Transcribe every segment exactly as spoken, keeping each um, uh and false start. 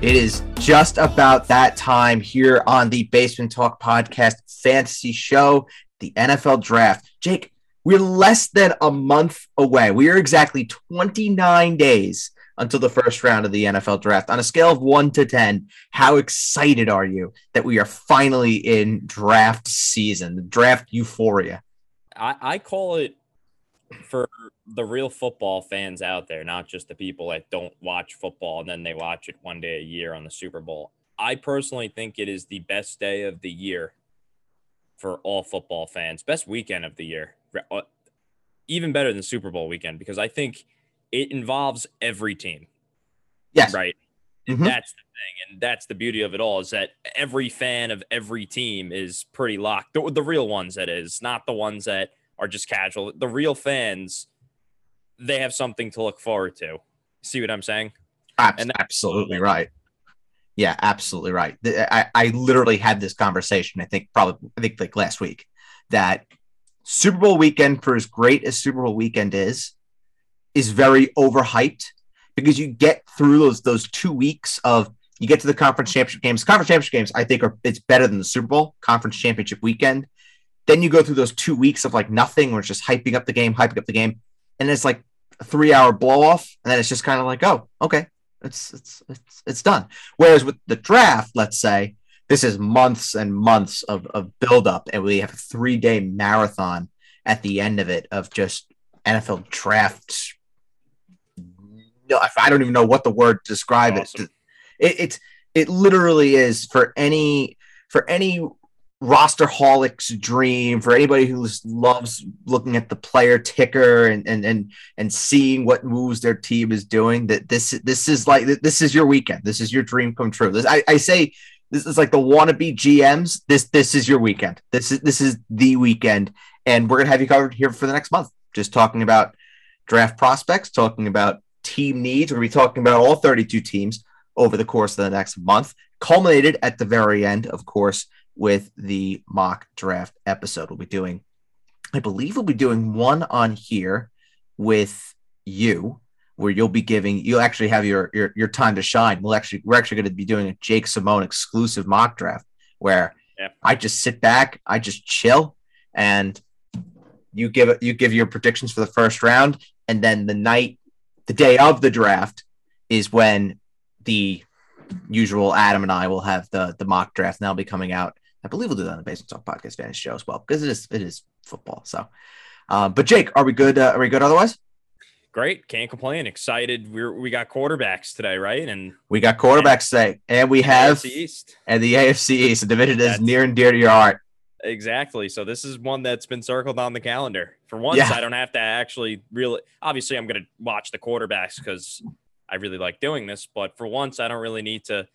It is just about that time here on the Basement Talk Podcast Fantasy Show, the N F L Draft. Jake, we're less than a month away. We are exactly twenty-nine days until the first round of the N F L Draft. On a scale of one to ten, how excited are you that we are finally in draft season, the draft euphoria? I, I call it, for the real football fans out there, not just the people that don't watch football and then they watch it one day a year on the Super Bowl, I personally think it is the best day of the year for all football fans, best weekend of the year, even better than Super Bowl weekend, because I think it involves every team. Yes. Right. Mm-hmm. That's the thing. And that's the beauty of it all, is that every fan of every team is pretty locked. The, the real ones, that is, not the ones that are just casual. The real fans, they have something to look forward to. See what I'm saying? Ab- and absolutely right. Yeah, absolutely right. I, I literally had this conversation, I think probably, I think like last week, that Super Bowl weekend, for as great as Super Bowl weekend is, is very overhyped, because you get through those, those two weeks of, you get to the conference championship games. Conference championship games, I think, are it's better than the Super Bowl, conference championship weekend. Then you go through those two weeks of like nothing, where it's just hyping up the game, hyping up the game. And it's like a three hour blow off. And then it's just kind of like, oh, okay, it's, it's, it's, it's done. Whereas with the draft, let's say, this is months and months of, of buildup. And we have a three day marathon at the end of it of just N F L draft. No, I don't even know what the word to describe awesome. it. It, it's, it literally is for any, for any, rosterholic's dream, for anybody who loves looking at the player ticker and and and and seeing what moves their team is doing. That this this is like this is your weekend. This is your dream come true. This, I, I say this is like the wannabe G Ms. This this is your weekend. This is this is the weekend, and we're gonna have you covered here for the next month. Just talking about draft prospects, talking about team needs. We're gonna be talking about all thirty-two teams over the course of the next month, culminated at the very end, of course, with the mock draft episode. We'll be doing, I believe we'll be doing one on here with you, where you'll be giving, you'll actually have your your, your time to shine. We'll actually, we're actually going to be doing a Jake Simone exclusive mock draft where yeah. I just sit back, I just chill, and you give you give your predictions for the first round, and then the night, the day of the draft is when the usual Adam and I will have the the mock draft, and that'll be coming out. I believe we'll do that on the Basement Talk Podcast Fantasy Show as well, because it is it is football. So, uh, but Jake, are we good? Uh, are we good otherwise? Great, can't complain. Excited. We we got quarterbacks today, right? And we got quarterbacks and, today, and we have A F C East. And the A F C East, a division that's, that's near and dear to your heart. Exactly. So this is one that's been circled on the calendar. For once, yeah. I don't have to actually really. Obviously, I'm going to watch the quarterbacks because I really like doing this, but for once, I don't really need to.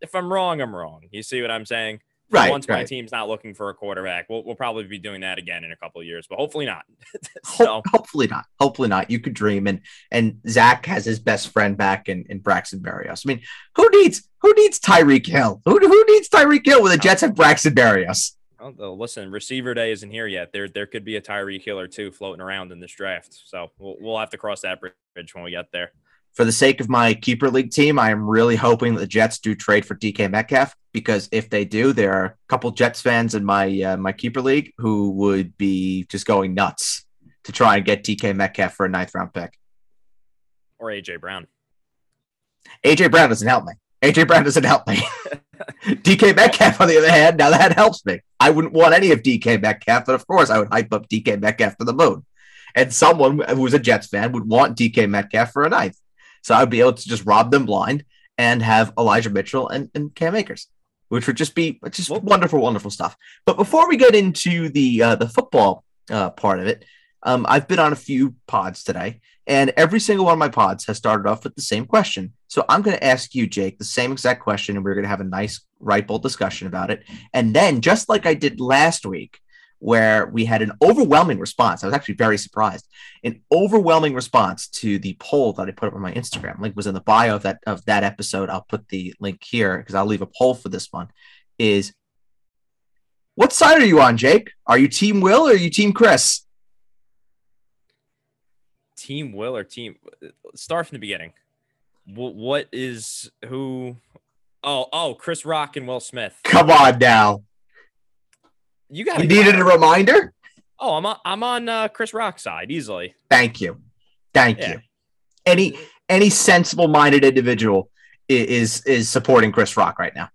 If I'm wrong, I'm wrong. You see what I'm saying? For right. Once right. My team's not looking for a quarterback, we'll, we'll probably be doing that again in a couple of years, but hopefully not. so. Hopefully not. Hopefully not. You could dream. And and Zach has his best friend back in, in Braxton Berrios. I mean, who needs who needs Tyreek Hill? Who who needs Tyreek Hill when the Jets have Braxton Berrios? Although, listen, receiver day isn't here yet. There there could be a Tyreek Hill or two floating around in this draft, so we'll we'll have to cross that bridge when we get there. For the sake of my keeper league team, I am really hoping that the Jets do trade for D K Metcalf, because if they do, there are a couple Jets fans in my uh, my keeper league who would be just going nuts to try and get D K Metcalf for a ninth round pick. Or A J Brown. A J Brown doesn't help me. A J Brown doesn't help me. D K Metcalf, on the other hand, now that helps me. I wouldn't want any of D K Metcalf, but of course I would hype up D K Metcalf to the moon. And someone who's a Jets fan would want D K Metcalf for a ninth. So I'd be able to just rob them blind and have Elijah Mitchell and, and Cam Akers, which would just be just wonderful, wonderful stuff. But before we get into the uh, the football uh, part of it, um, I've been on a few pods today, and every single one of my pods has started off with the same question. So I'm going to ask you, Jake, the same exact question, and we're going to have a nice, ripe old discussion about it. And then, just like I did last week, where we had an overwhelming response. I was actually very surprised. An overwhelming response to the poll that I put up on my Instagram. Link was in the bio of that of that episode. I'll put the link here because I'll leave a poll for this one. Is, what side are you on, Jake? Are you Team Will or are you Team Chris? Team Will or Team... Start from the beginning. What is... Who... Oh, oh, Chris Rock and Will Smith. Come on now. You got. You needed a reminder? Oh, I'm on, I'm on uh, Chris Rock's side easily. Thank you. Thank yeah. you. Any any sensible-minded individual is is supporting Chris Rock right now.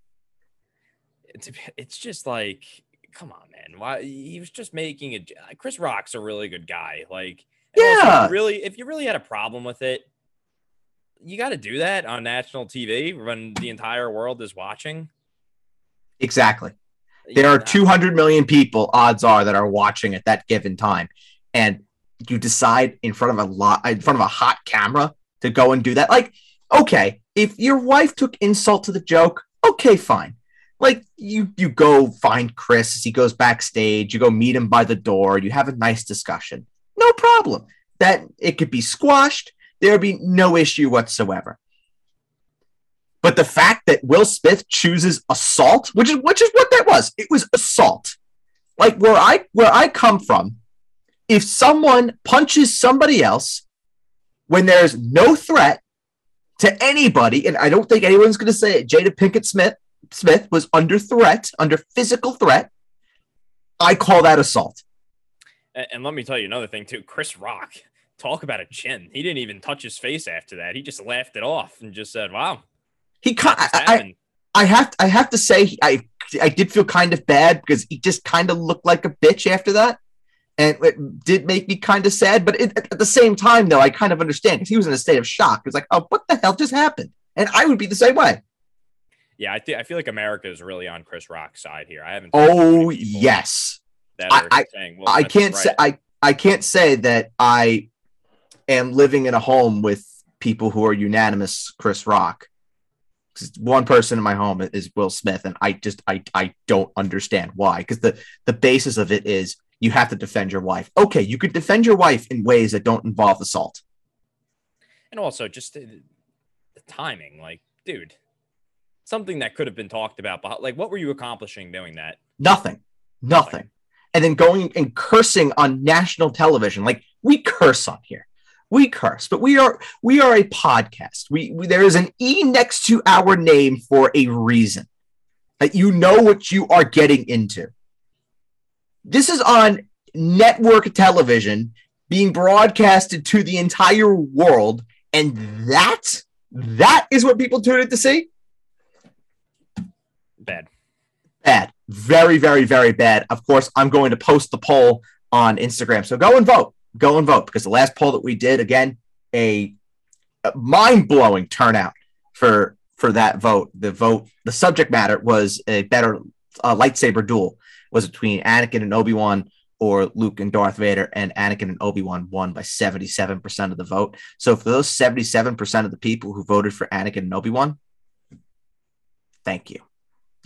It's it's just like, come on, man. Why he was just making it. Chris Rock's a really good guy. Like, yeah, also, really. If you really had a problem with it, you got to do that on national T V when the entire world is watching. Exactly. There yeah, are two hundred million people, odds are, that are watching at that given time. And you decide in front of a lot, in front of a hot camera to go and do that. Like, okay, if your wife took insult to the joke, okay, fine. Like, you, you go find Chris as he goes backstage, you go meet him by the door, you have a nice discussion. No problem. That it could be squashed. There'd be no issue whatsoever. But the fact that Will Smith chooses assault, which is which is what that was. It was assault. Like, where I where I come from, if someone punches somebody else when there's no threat to anybody, and I don't think anyone's going to say it, Jada Pinkett Smith Smith was under threat, under physical threat, I call that assault. And, and let me tell you another thing, too. Chris Rock, talk about a chin. He didn't even touch his face after that. He just laughed it off and just said, wow. He, I, I, I have, I have to say, I, I did feel kind of bad because he just kind of looked like a bitch after that, and it did make me kind of sad. But it, at the same time, though, I kind of understand because he was in a state of shock. It was like, oh, what the hell just happened? And I would be the same way. Yeah, I think I feel like America is really on Chris Rock's side here. I haven't. Oh yes, that are I, saying, well, I can't right. say I, I can't say that I am living in a home with people who are unanimous Chris Rock. One person in my home is Will Smith, and I just I I don't understand why. Because the, the basis of it is you have to defend your wife. Okay, you could defend your wife in ways that don't involve assault. And also just the, the timing, like, dude, something that could have been talked about, but like, what were you accomplishing doing that? Nothing, nothing. nothing. And then going and cursing on national television, like we curse on here. We curse, but we are we are a podcast. We, we there is an E next to our name for a reason. That you know what you are getting into. This is on network television being broadcasted to the entire world, and that that is what people tune in to see. Bad, bad, very, very, very bad. Of course, I'm going to post the poll on Instagram, so go and vote. Go and vote, because the last poll that we did, again, a, a mind-blowing turnout for for that vote. The vote, the subject matter was a better uh, lightsaber duel was between Anakin and Obi-Wan or Luke and Darth Vader, and Anakin and Obi-Wan won by seventy-seven percent of the vote. So for those seventy-seven percent of the people who voted for Anakin and Obi-Wan, thank you.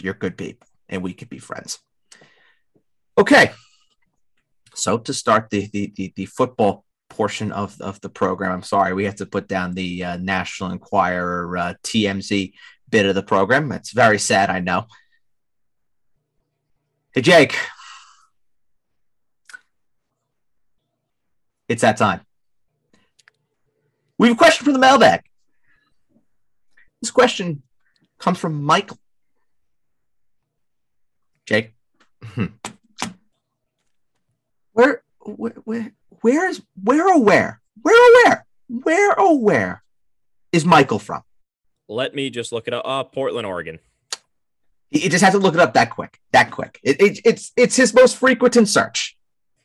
You're good people, and we could be friends. Okay. So to start the, the the the football portion of of the program, I'm sorry, we have to put down the uh, National Enquirer uh, T M Z bit of the program. It's very sad, I know. Hey, Jake, it's that time. We have a question from the mailbag. This question comes from Michael. Jake. Where, where, where, where is, where or where, where or where, where or where is Michael from? Let me just look it up. Uh, Portland, Oregon. You just have to look it up that quick, that quick. It, it, it's it's his most frequent in search.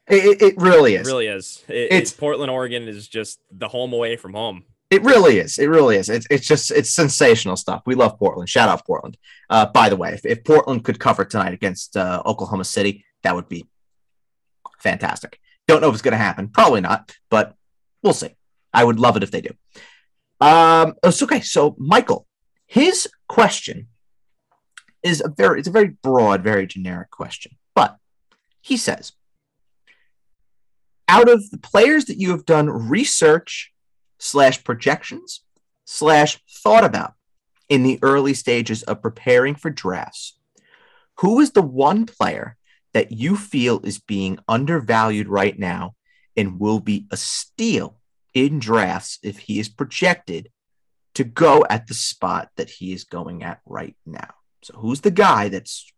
It, it, it really is. It really is. It, it's it, Portland, Oregon is just the home away from home. It really is. It really is. It's it's just it's sensational stuff. We love Portland. Shout out Portland. Uh, by the way, if, if Portland could cover tonight against uh, Oklahoma City, that would be fantastic. Don't know if it's going to happen. Probably not, but we'll see. I would love it if they do. Um, it's okay. So Michael, his question is a very, it's a very broad, very generic question, but he says, out of the players that you have done research slash projections slash thought about in the early stages of preparing for drafts, who is the one player that you feel is being undervalued right now and will be a steal in drafts if he is projected to go at the spot that he is going at right now. So who's the guy that's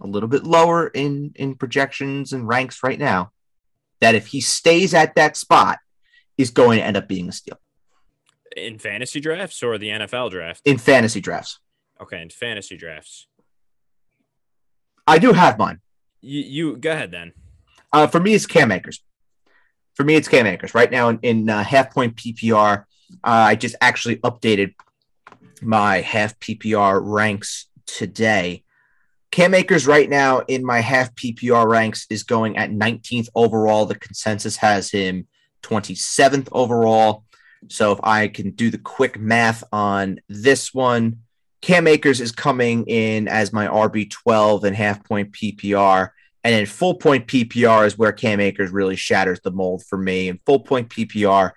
a little bit lower in, in projections and ranks right now that if he stays at that spot is going to end up being a steal? In fantasy drafts or the N F L draft? In fantasy drafts. Okay, in fantasy drafts. I do have mine. You, you go ahead then. Uh, for me, it's Cam Akers. For me, it's Cam Akers. Right now in, in uh, half-point P P R, uh, I just actually updated my half P P R ranks today. Cam Akers right now in my half P P R ranks is going at nineteenth overall. The consensus has him twenty-seventh overall. So if I can do the quick math on this one, Cam Akers is coming in as my R B twelve in half-point P P R. And in full-point P P R is where Cam Akers really shatters the mold for me. In full-point P P R,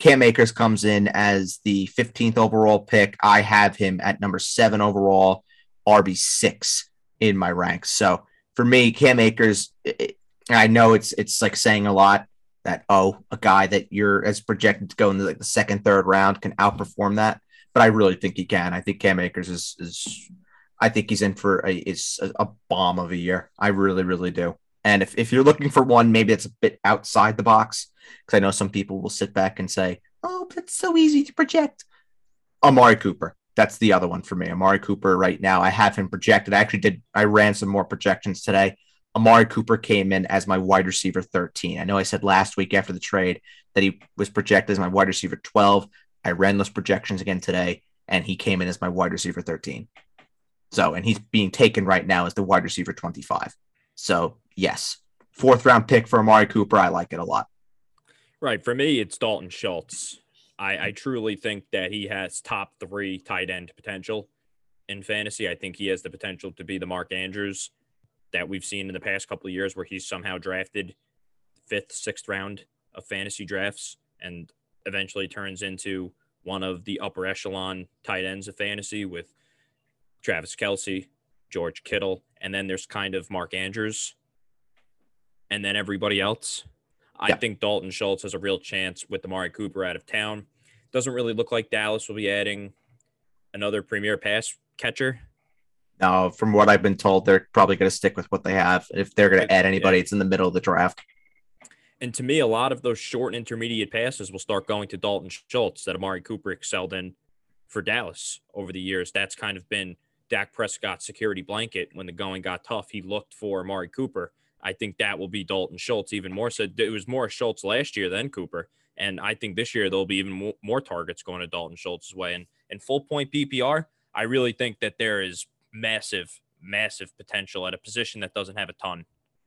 Cam Akers comes in as the fifteenth overall pick. I have him at number seven overall, R B six in my ranks. So for me, Cam Akers, it, I know it's it's like saying a lot that, oh, a guy that you're as projected to go into like the second, third round can outperform that. But I really think he can. I think Cam Akers is, is I think he's in for a, is a bomb of a year. I really, really do. And if, if you're looking for one, maybe it's a bit outside the box, because I know some people will sit back and say, oh, but it's so easy to project. Amari Cooper. That's the other one for me. Amari Cooper right now, I have him projected. I actually did. I ran some more projections today. Amari Cooper came in as my wide receiver thirteen. I know I said last week after the trade that he was projected as my wide receiver twelve. I ran those projections again today, and he came in as my wide receiver thirteen. So, and he's being taken right now as the wide receiver twenty-five. So, yes, fourth round pick for Amari Cooper. I like it a lot. Right. For me, it's Dalton Schultz. I, I truly think that he has top three tight end potential in fantasy. I think he has the potential to be the Mark Andrews that we've seen in the past couple of years, where he's somehow drafted fifth, sixth round of fantasy drafts and eventually turns into one of the upper echelon tight ends of fantasy with Travis Kelce, George Kittle, and then there's kind of Mark Andrews and then everybody else. Yeah. I think Dalton Schultz has a real chance with Amari Cooper out of town. Doesn't really look like Dallas will be adding another premier pass catcher. No, from what I've been told, they're probably going to stick with what they have. If they're going to add anybody, yeah. It's in the middle of the draft. And to me, a lot of those short and intermediate passes will start going to Dalton Schultz that Amari Cooper excelled in for Dallas over the years. That's kind of been Dak Prescott's security blanket. When the going got tough, he looked for Amari Cooper. I think that will be Dalton Schultz even more so. It was more Schultz last year than Cooper. And I think this year there'll be even more targets going to Dalton Schultz's way. And in full point P P R, I really think that there is massive, massive potential at a position that doesn't have a ton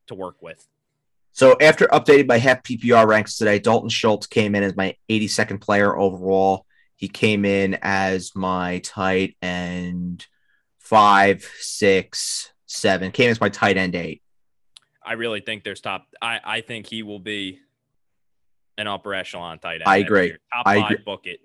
to work with. So after updating my half P P R ranks today, Dalton Schultz came in as my eighty-second player overall. He came in as my tight end five, six, seven, came as my tight end eight. I really think there's top. I, I think he will be an upper echelon tight end. I agree. Top I five agree. bucket.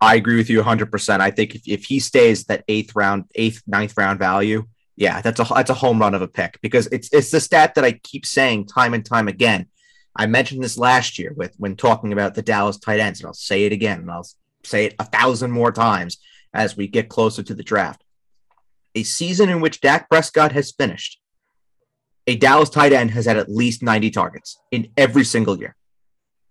I agree with you one hundred percent. I think if, if he stays that eighth round, eighth, ninth round value, yeah, that's a that's a home run of a pick, because it's it's the stat that I keep saying time and time again. I mentioned this last year with when talking about the Dallas tight ends, and I'll say it again, and I'll say it a thousand more times as we get closer to the draft. A season in which Dak Prescott has finished, a Dallas tight end has had at least ninety targets in every single year.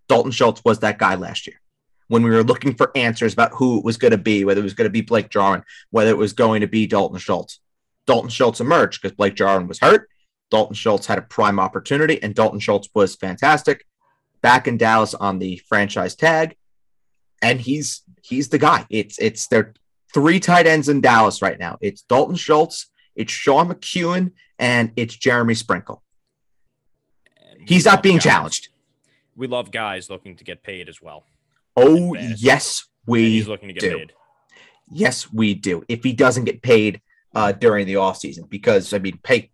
Dalton Schultz was that guy last year. When we were looking for answers about who it was going to be, whether it was going to be Blake Jarwin, whether it was going to be Dalton Schultz, Dalton Schultz emerged because Blake Jarwin was hurt. Dalton Schultz had a prime opportunity, and Dalton Schultz was fantastic. Back in Dallas on the franchise tag, and he's he's the guy. It's it's their three tight ends in Dallas right now. It's Dalton Schultz, it's Sean McEwen, and it's Jeremy Sprinkle. He's not being guys. challenged. We love guys looking to get paid as well. Oh, yes, we and he's looking to get do. Paid. Yes, we do. If he doesn't get paid uh, during the offseason, because, I mean, pay,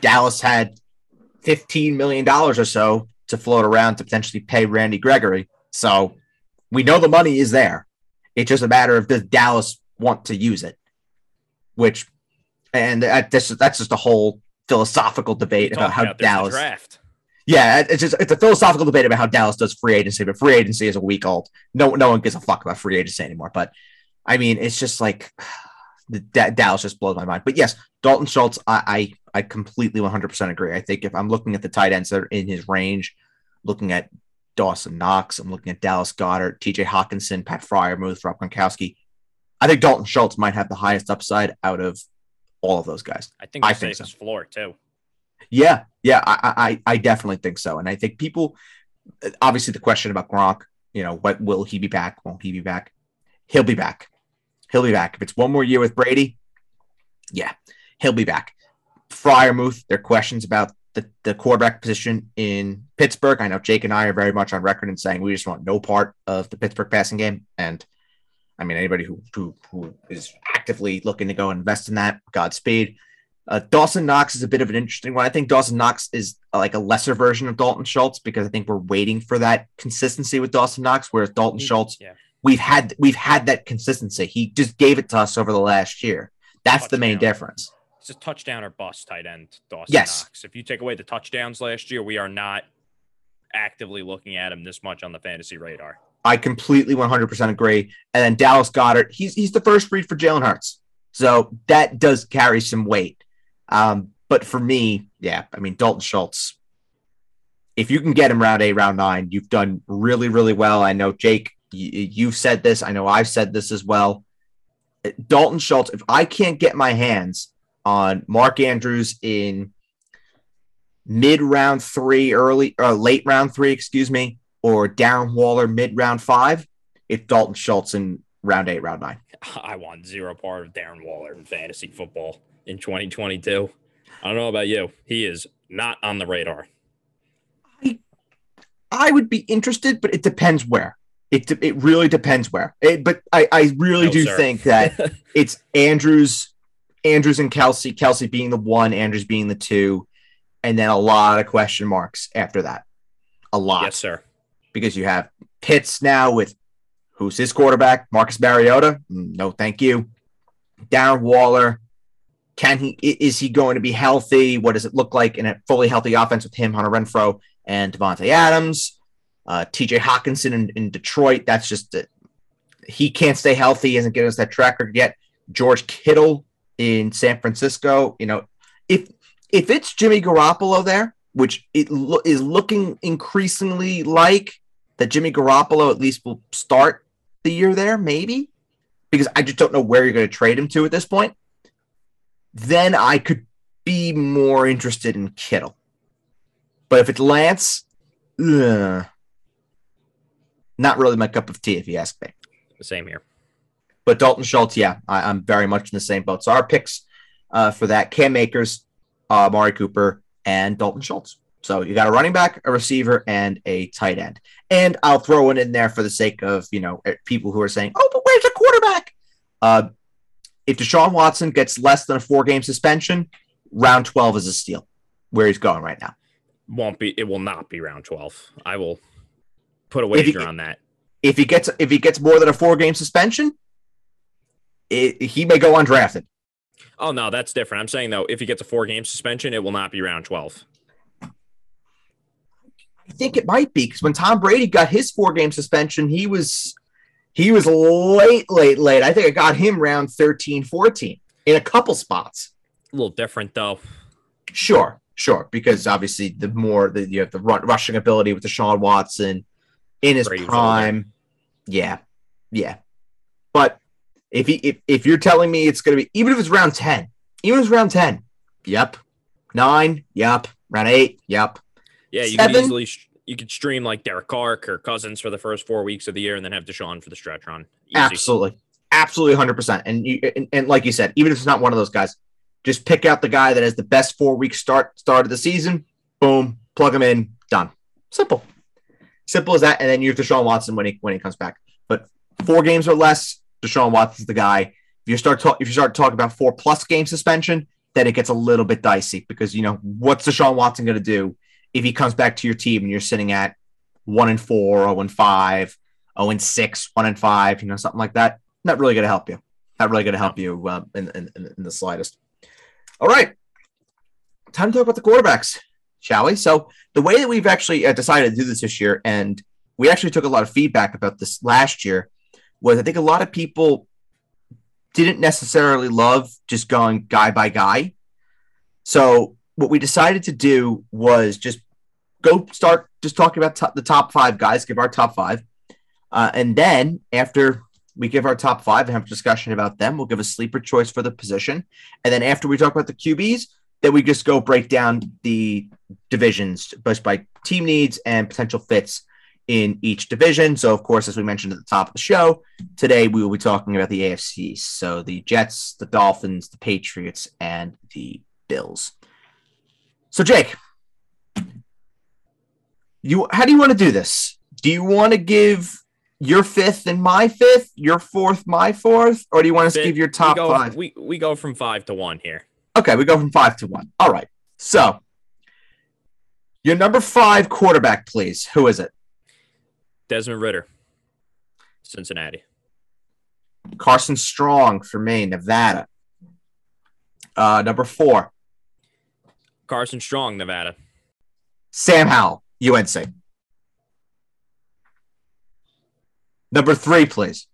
Dallas had fifteen million dollars or so to float around to potentially pay Randy Gregory. So we know the money is there. It's just a matter of does Dallas want to use it, which – and that's just, that's just a whole philosophical debate about how about Dallas. Draft. Yeah, it's just it's a philosophical debate about how Dallas does free agency, but free agency is a week old. No, no one gives a fuck about free agency anymore. But I mean, it's just like that Dallas just blows my mind. But yes, Dalton Schultz, I I, I completely one hundred percent agree. I think if I'm looking at the tight ends that are in his range, looking at Dawson Knox, I'm looking at Dallas Goedert, T J Hockenson, Pat Freiermuth, Rob Gronkowski, I think Dalton Schultz might have the highest upside out of all of those guys. I think I think so. His floor too. Yeah, yeah, I, I I definitely think so. And I think people, obviously the question about Gronk, you know, what will he be back? Won't he be back? He'll be back. He'll be back. If it's one more year with Brady, yeah, he'll be back. Freiermuth, there are questions about the, the quarterback position in Pittsburgh. I know Jake and I are very much on record in saying we just want no part of the Pittsburgh passing game. And I mean, anybody who who, who is actively looking to go invest in that, Godspeed. Uh, Dawson Knox is a bit of an interesting one. I think Dawson Knox is uh, like a lesser version of Dalton Schultz because I think we're waiting for that consistency with Dawson Knox, whereas Dalton Schultz, yeah. we've had we've had that consistency. He just gave it to us over the last year. That's touchdown. The main difference. It's a touchdown or bust tight end, Dawson yes. Knox. If you take away the touchdowns last year, we are not actively looking at him this much on the fantasy radar. I completely one hundred percent agree. And then Dallas Goedert, he's he's the first read for Jalen Hurts. So that does carry some weight. Um, but for me, yeah, I mean, Dalton Schultz, if you can get him round eight, round nine, you've done really, really well. I know, Jake, y- you've said this. I know I've said this as well. Dalton Schultz, if I can't get my hands on Mark Andrews in mid round three, early or late round three, excuse me, or Darren Waller mid round five, it's Dalton Schultz in round eight, round nine. I want zero part of Darren Waller in fantasy football in twenty twenty-two. I don't know about you. He is not on the radar. I, I would be interested, but it depends where. It it really depends where. It, but I, I really no, do sir. think that it's Andrews, Andrews and Kelsey, Kelsey being the one, Andrews being the two, and then a lot of question marks after that. A lot. Yes, sir. Because you have Pitts now with who's his quarterback, Marcus Mariota. No, thank you. Darren Waller. Can he? Is he going to be healthy? What does it look like in a fully healthy offense with him, Hunter Renfrow, and Devontae Adams? Uh, T J Hockenson in, in Detroit. That's just it. He can't stay healthy. He hasn't given us that tracker yet. George Kittle in San Francisco. You know, if if it's Jimmy Garoppolo there, which it lo- is looking increasingly like that, Jimmy Garoppolo at least will start the year there, maybe, because I just don't know where you're going to trade him to at this point. Then I could be more interested in Kittle. But if it's Lance, ugh, not really my cup of tea, if you ask me. Same here. But Dalton Schultz, yeah, I, I'm very much in the same boat. So our picks uh, for that, Cam Akers, uh, Amari Cooper, and Dalton Schultz. So you got a running back, a receiver, and a tight end. And I'll throw it in there for the sake of, you know, people who are saying, oh, but where's the quarterback? Uh, If Deshaun Watson gets less than a four-game suspension, round twelve is a steal. Where he's going right now won't be. It will not be round twelve. I will put a wager he, on that. If he gets if he gets more than a four-game suspension, it, he may go undrafted. Oh no, that's different. I'm saying though, if he gets a four-game suspension, it will not be round twelve. I think it might be because when Tom Brady got his four-game suspension, he was. He was late, late, late. I think I got him round thirteen, fourteen in a couple spots. A little different, though. Sure, sure. Because obviously, the more that you have the rushing ability with Deshaun Watson in his Brady's prime, older. yeah, yeah. But if he, if if you're telling me it's going to be, even if it's round ten, even if it's round ten, yep, nine, yep, round eight, yep, yeah, you Seven, can easily. Sh- You could stream like Derek Carr, Kirk Cousins for the first four weeks of the year and then have Deshaun for the stretch run. Easy. Absolutely. Absolutely one hundred percent. And, you, and and like you said, even if it's not one of those guys, just pick out the guy that has the best four-week start, start of the season, boom, plug him in, done. Simple. Simple as that. And then you have Deshaun Watson when he when he comes back. But four games or less, Deshaun Watson's the guy. If you start, ta- if you start talking about four-plus game suspension, then it gets a little bit dicey because, you know, what's Deshaun Watson going to do if he comes back to your team and you're sitting at one and four, oh and five, oh and six, one and five, you know, something like that, not really going to help you. Not really going to help you uh, in, in, in the slightest. All right. Time to talk about the quarterbacks, shall we? So the way that we've actually uh, decided to do this this year, and we actually took a lot of feedback about this last year, was I think a lot of people didn't necessarily love just going guy by guy. So what we decided to do was just go start just talking about top, the top five guys, give our top five. Uh, and then after we give our top five and have a discussion about them, we'll give a sleeper choice for the position. And then after we talk about the Q Bs, then we just go break down the divisions both by team needs and potential fits in each division. So, of course, as we mentioned at the top of the show, today we will be talking about the A F C East. So the Jets, the Dolphins, the Patriots, and the Bills. So, Jake, you how do you want to do this? Do you want to give your fifth and my fifth, your fourth, my fourth, or do you want us to give your top we go, five? We, we go from five to one here. Okay, we go from five to one. All right. So, your number five quarterback, please. Who is it? Desmond Ridder, Cincinnati. Carson Strong for me, Nevada. Uh, number four. Carson Strong, Nevada. Sam Howell, U N C. Number three, please.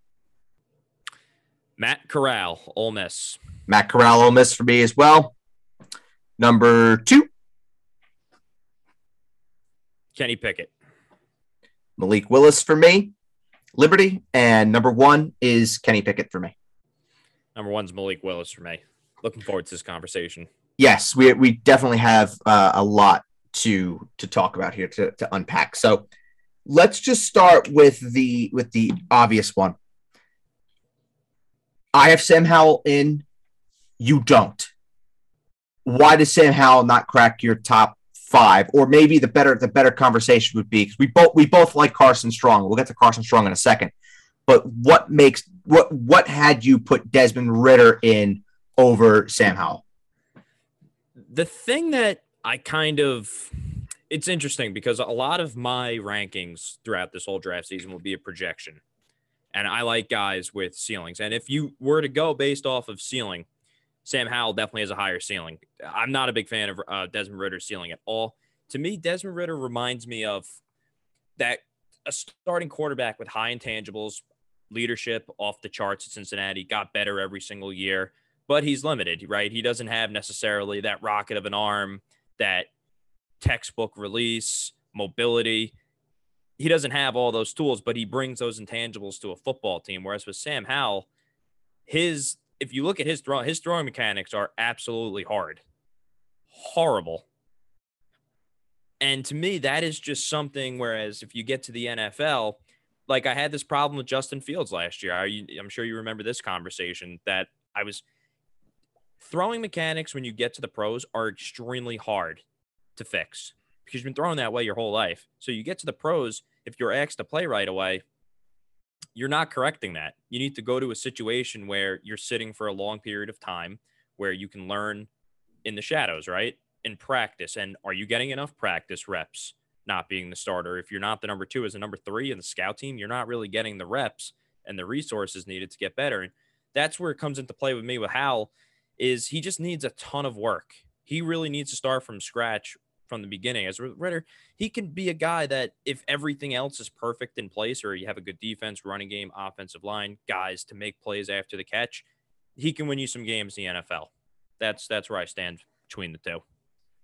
Matt Corral, Ole Miss. Matt Corral, Ole Miss for me as well. Number two. Kenny Pickett. Malik Willis for me, Liberty. And number one is Kenny Pickett for me. Number one's Malik Willis for me. Looking forward to this conversation. Yes, we we definitely have uh, a lot to to talk about here, to, to unpack. So let's just start with the with the obvious one. I have Sam Howell in. You don't. Why does Sam Howell not crack your top five? Or maybe the better the better conversation would be, because we both we both like Carson Strong. We'll get to Carson Strong in a second. But what makes what what had you put Desmond Ridder in over Sam Howell? The thing that I kind of it's interesting because a lot of my rankings throughout this whole draft season will be a projection. And I like guys with ceilings. And if you were to go based off of ceiling, Sam Howell definitely has a higher ceiling. I'm not a big fan of uh, Desmond Ridder's ceiling at all. To me, Desmond Ridder reminds me of that a starting quarterback with high intangibles, leadership off the charts at Cincinnati, got better every single year, but he's limited, right? He doesn't have necessarily that rocket of an arm, that textbook release, mobility. He doesn't have all those tools, but he brings those intangibles to a football team. Whereas with Sam Howell, his – if you look at his throw, his throwing mechanics are absolutely hard, horrible. And to me, that is just something, whereas if you get to the N F L, like I had this problem with Justin Fields last year. I, I'm sure you remember this conversation that I was throwing mechanics when you get to the pros are extremely hard to fix because you've been throwing that way your whole life. So you get to the pros, if you're asked to play right away, you're not correcting that. You need to go to a situation where you're sitting for a long period of time where you can learn in the shadows, right? In practice. And are you getting enough practice reps not being the starter? If you're not the number two as a number three in the scout team, you're not really getting the reps and the resources needed to get better. And that's where it comes into play with me with Howell is he just needs a ton of work. He really needs to start from scratch from the beginning. As with Ridder, he can be a guy that if everything else is perfect in place or you have a good defense, running game, offensive line, guys to make plays after the catch, he can win you some games in the N F L. That's that's where I stand between the two.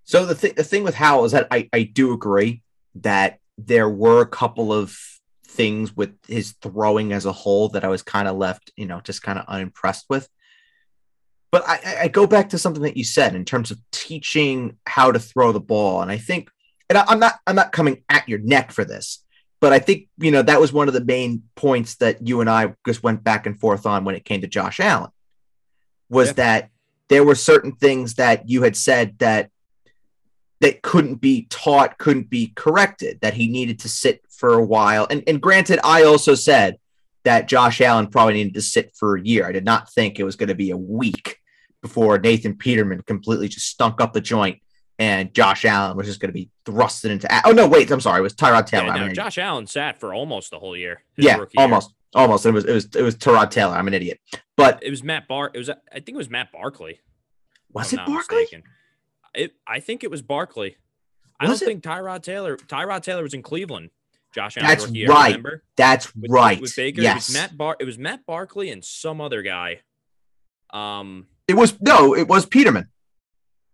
So the, th- the thing with Howell is that I, I do agree that there were a couple of things with his throwing as a whole that I was kind of left, you know, just kind of unimpressed with. But I, I go back to something that you said in terms of teaching how to throw the ball. And I think, and I'm not, I'm not coming at your neck for this, but I think, you know, that was one of the main points that you and I just went back and forth on when it came to Josh Allen was yeah. that there were certain things that you had said that, that couldn't be taught, couldn't be corrected, that he needed to sit for a while. And, and granted, I also said that Josh Allen probably needed to sit for a year. I did not think it was going to be a week before Nathan Peterman completely just stunk up the joint and Josh Allen was just going to be thrusted into... Oh, no, wait, I'm sorry. It was Tyrod Taylor. Yeah, no, I mean, Josh Allen sat for almost the whole year. Yeah, almost. Year. Almost. It was it was, it was Tyrod Taylor. I'm an idiot. But It was Matt Bar... It was. I think it was Matt Barkley. Was it Barkley? It, I think it was Barkley. I was don't it? think Tyrod Taylor... Tyrod Taylor was in Cleveland. Josh Allen. That's rookie, right. Remember? That's with, right. With Baker. Yes. It was Matt Bar- it was Matt Barkley and some other guy Um, it was no, it was Peterman.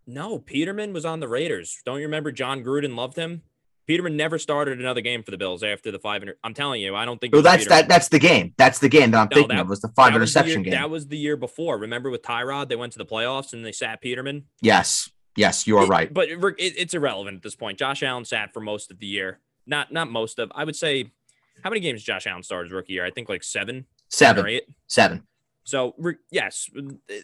No, Peterman was on the Raiders. Don't you remember John Gruden loved him? Peterman never started another game for the Bills after the five. I'm telling you, I don't think. Well, that's Peterman. that. That's the game. That's the game that I'm no, thinking that, of was the five interception the year, game. That was the year before. Remember with Tyrod, they went to the playoffs and they sat Peterman. Yes, yes, you are it, right. But it, it, it's irrelevant at this point. Josh Allen sat for most of the year. Not not most of. I would say, how many games Josh Allen started his rookie year? I think like seven, seven, or eight, seven. So yes,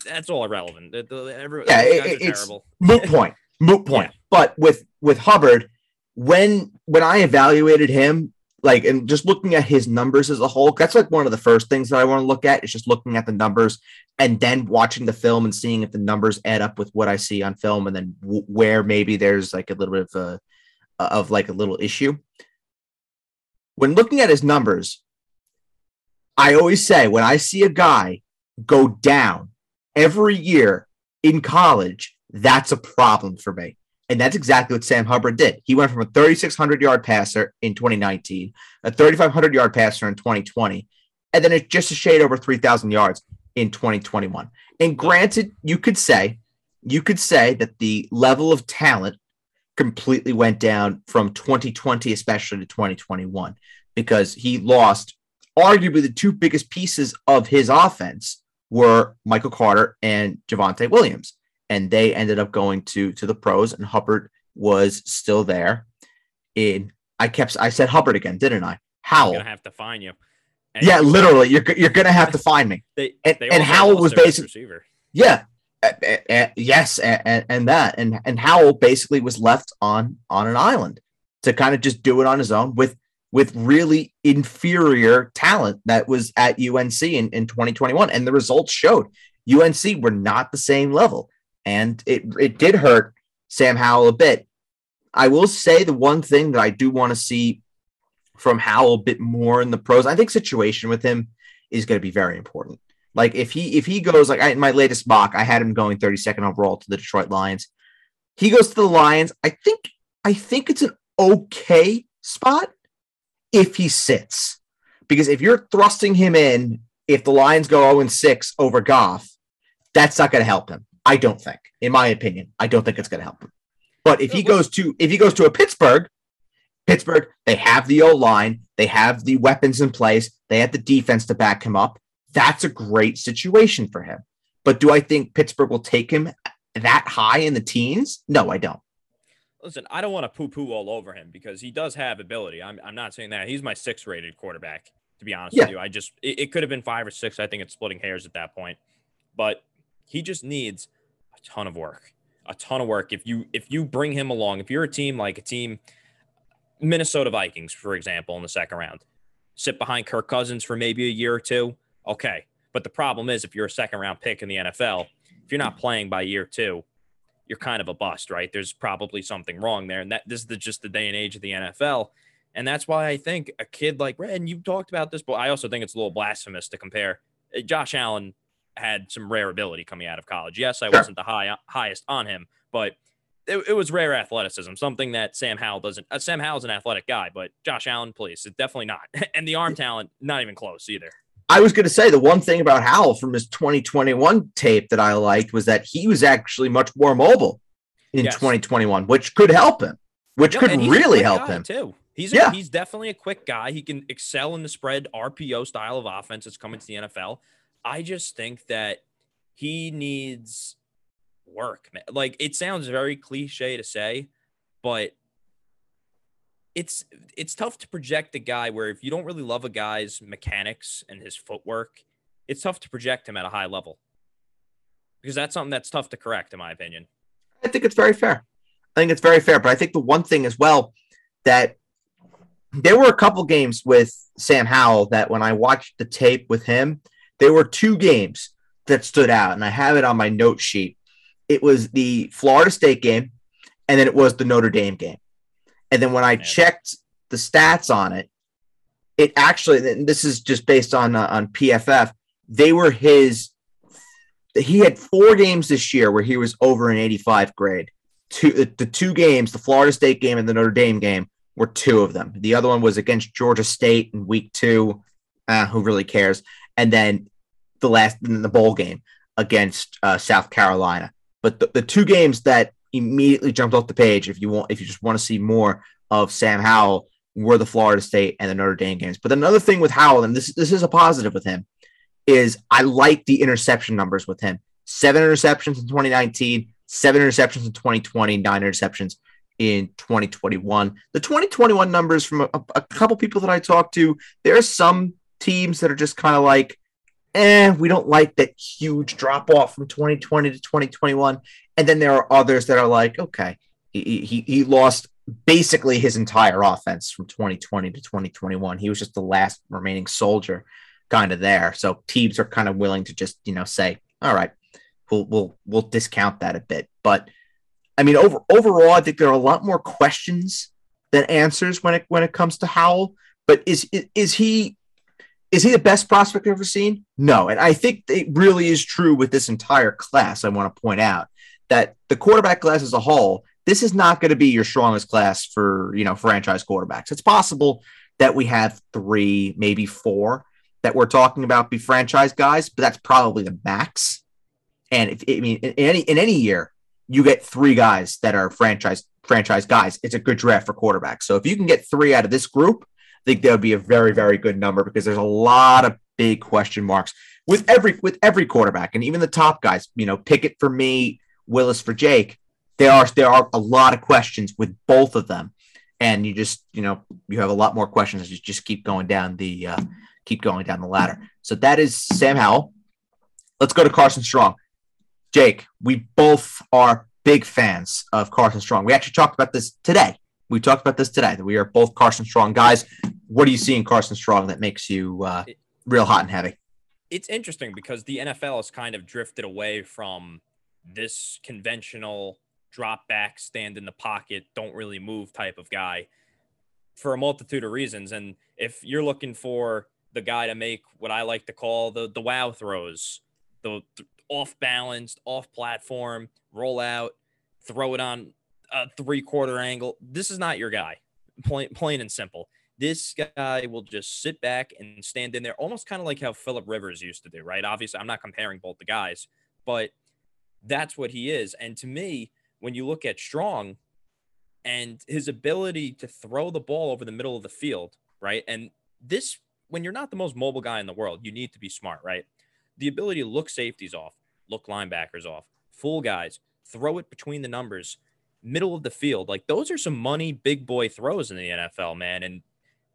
that's all irrelevant. Every, yeah, it, it's terrible. moot point, moot point. Yeah. But with with Hubbard. When when I evaluated him, like, and just looking at his numbers as a whole, that's like one of the first things that I want to look at is just looking at the numbers and then watching the film and seeing if the numbers add up with what I see on film and then w- where maybe there's like a little bit of a, of like a little issue. When looking at his numbers, I always say when I see a guy go down every year in college, that's a problem for me. And that's exactly what Sam Hubbard did. He went from a thirty-six hundred yard passer in twenty nineteen, a thirty-five hundred yard passer in twenty twenty, and then it's just a shade over three thousand yards in twenty twenty-one. And granted, you could say, you could say that the level of talent completely went down from twenty twenty, especially to twenty twenty-one, because he lost arguably the two biggest pieces of his offense were Michael Carter and Javonte Williams. And they ended up going to, to the pros, and Hubbard was still there. In I kept I said Hubbard again, didn't I? Howell. You're gonna have to find you. And yeah, literally, you're you're gonna have to find me. they, and they and Howell was basically yeah, uh, uh, yes, and, and that and and Howell basically was left on on an island to kind of just do it on his own with with really inferior talent that was at U N C in, in twenty twenty-one, and the results showed U N C were not the same level. And it it did hurt Sam Howell a bit. I will say the one thing that I do want to see from Howell a bit more in the pros, I think situation with him is going to be very important. Like if he if he goes, like I, in my latest mock, I had him going thirty-second overall to the Detroit Lions. He goes to the Lions. I think I think it's an okay spot if he sits. Because if you're thrusting him in, if the Lions go oh and six over Goff, that's not going to help him. I don't think, in my opinion, I don't think it's going to help him. But if he goes to if he goes to a Pittsburgh, Pittsburgh, they have the O-line, they have the weapons in place, they have the defense to back him up. That's a great situation for him. But do I think Pittsburgh will take him that high in the teens? No, I don't. Listen, I don't want to poo-poo all over him because he does have ability. I'm I'm not saying that. He's my six-rated quarterback, to be honest yeah. with you. I just it, it could have been five or six. I think it's splitting hairs at that point. But he just needs a ton of work, a ton of work. If you if you bring him along, if you're a team like a team, Minnesota Vikings, for example, in the second round, sit behind Kirk Cousins for maybe a year or two. Okay. But the problem is if you're a second round pick in the N F L, if you're not playing by year two, you're kind of a bust, right? There's probably something wrong there. And that this is the, just the day and age of the N F L. And that's why I think a kid like, and you talked about this, but I also think it's a little blasphemous to compare Josh Allen had some rare ability coming out of college. Yes, I sure. wasn't the high, highest on him, but it, it was rare athleticism, something that Sam Howell doesn't. Uh, Sam Howell's an athletic guy, but Josh Allen, please, it's definitely not. And the arm talent, not even close either. I was going to say the one thing about Howell from his twenty twenty-one tape that I liked was that he was actually much more mobile in yes. twenty twenty-one, which could help him, which yeah, could really help him too. He's a, yeah. he's definitely a quick guy. He can excel in the spread R P O style of offense that's coming to the N F L. I just think that he needs work, man. Like it sounds very cliche to say, but it's it's tough to project a guy where if you don't really love a guy's mechanics and his footwork, it's tough to project him at a high level because that's something that's tough to correct, in my opinion. I think it's very fair. I think it's very fair, but I think the one thing as well that there were a couple games with Sam Howell that when I watched the tape with him, there were two games that stood out, and I have it on my note sheet. It was the Florida State game, and then it was the Notre Dame game. And then when I Man. checked the stats on it, it actually, and this is just based on uh, on P F F, they were his, he had four games this year where he was over an eighty-five grade. Two, the two games, the Florida State game and the Notre Dame game, were two of them. The other one was against Georgia State in week two. Uh, who really cares? And then the last in the bowl game. against uh, South Carolina. But the, the two games that immediately jumped off the page, if you want, if you just want to see more of Sam Howell, were the Florida State and the Notre Dame games. But another thing with Howell, and this this is a positive with him, is I like the interception numbers with him. Seven interceptions in twenty nineteen, seven interceptions in twenty twenty, nine interceptions in twenty twenty-one. The twenty twenty-one numbers from a, a couple people that I talked to, there are some teams that are just kind of like, eh, we don't like that huge drop off from twenty twenty to twenty twenty-one. And then there are others that are like, okay, he he, he lost basically his entire offense from twenty twenty to twenty twenty-one. He was just the last remaining soldier kind of there. So teams are kind of willing to just, you know, say, all right, we'll, we'll, we'll discount that a bit. But I mean, over, overall, I think there are a lot more questions than answers when it, when it comes to Howell. But is, is, is he, is he the best prospect I've ever seen? No. And I think it really is true with this entire class. I want to point out that the quarterback class as a whole, this is not going to be your strongest class for, you know, franchise quarterbacks. It's possible that we have three, maybe four that we're talking about be franchise guys, but that's probably the max. And if, I mean, in any, in any year, you get three guys that are franchise franchise guys. It's a good draft for quarterbacks. So if you can get three out of this group, I think that would be a very, very good number, because there's a lot of big question marks with every, with every quarterback. And even the top guys, you know, Pickett for me, Willis for Jake, There are there are a lot of questions with both of them, and you just you know you have a lot more questions as you just keep going down the uh, keep going down the ladder. So that is Sam Howell. Let's go to Carson Strong. Jake, we both are big fans of Carson Strong. We actually talked about this today. We talked about this today that we are both Carson Strong guys. What do you see in Carson Strong that makes you uh, real hot and heavy? It's interesting because the N F L has kind of drifted away from this conventional drop back, stand in the pocket, don't really move type of guy for a multitude of reasons. And if you're looking for the guy to make what I like to call the the wow throws, the off-balanced, off-platform, roll out, throw it on a three-quarter angle, this is not your guy, plain, plain and simple. This guy will just sit back and stand in there, almost kind of like how Phillip Rivers used to do, right? Obviously, I'm not comparing both the guys, but that's what he is. And to me, when you look at Strong and his ability to throw the ball over the middle of the field, right? And this, when you're not the most mobile guy in the world, you need to be smart, right? The ability to look safeties off, look linebackers off, fool guys, throw it between the numbers, middle of the field. Like, those are some money big boy throws in the N F L, man. And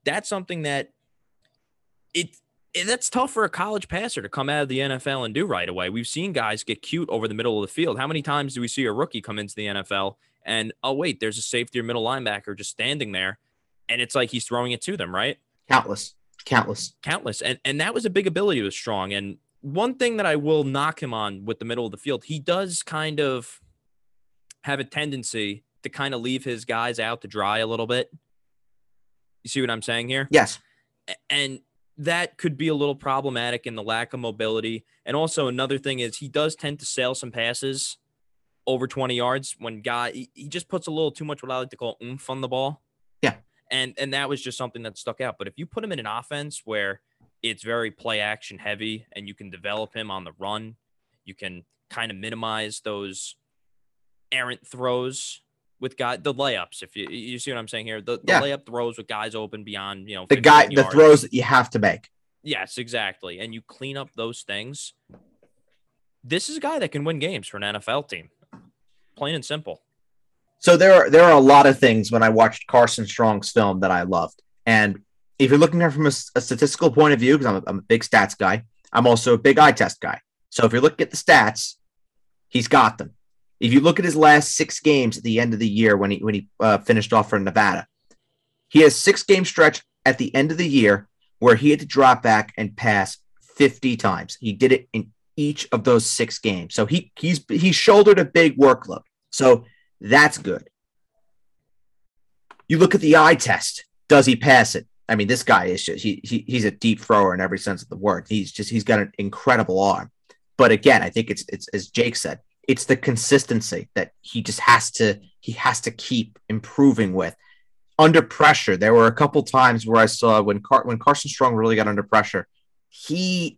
that's something that it, it that's tough for a college passer to come out of the N F L and do right away. We've seen guys get cute over the middle of the field. How many times do we see a rookie come into the N F L and, oh, wait, there's a safety or middle linebacker just standing there, and it's like he's throwing it to them, right? Countless. Countless. Countless. And and that was a big ability with Strong. And one thing that I will knock him on with the middle of the field, he does kind of have a tendency to kind of leave his guys out to dry a little bit. You see what I'm saying here? Yes. And that could be a little problematic in the lack of mobility. And also another thing is he does tend to sail some passes over twenty yards when guy, he, he just puts a little too much what I like to call oomph on the ball. Yeah. And and that was just something that stuck out. But if you put him in an offense where it's very play action heavy and you can develop him on the run, you can kind of minimize those errant throws with guy, the layups, if you you see what I'm saying here, the, the yeah. layup throws with guys open beyond, you know, the guy, yards. The throws that you have to make. Yes, exactly. And you clean up those things. This is a guy that can win games for an N F L team, plain and simple. So there are, there are a lot of things when I watched Carson Strong's film that I loved. And if you're looking at it from a, a statistical point of view, because I'm, I'm a big stats guy, I'm also a big eye test guy. So if you're looking at the stats, he's got them. If you look at his last six games at the end of the year when he when he uh, finished off for Nevada, he has a six-game stretch at the end of the year where he had to drop back and pass fifty times. He did it in each of those six games. So he he's he shouldered a big workload. So that's good. You look at the eye test. Does he pass it? I mean, this guy is just, he, he he's a deep thrower in every sense of the word. He's just he's got an incredible arm. But again, I think it's it's as Jake said, it's the consistency that he just has to, he has to keep improving with. Under pressure, there were a couple times where I saw when Car- when Carson Strong really got under pressure, he,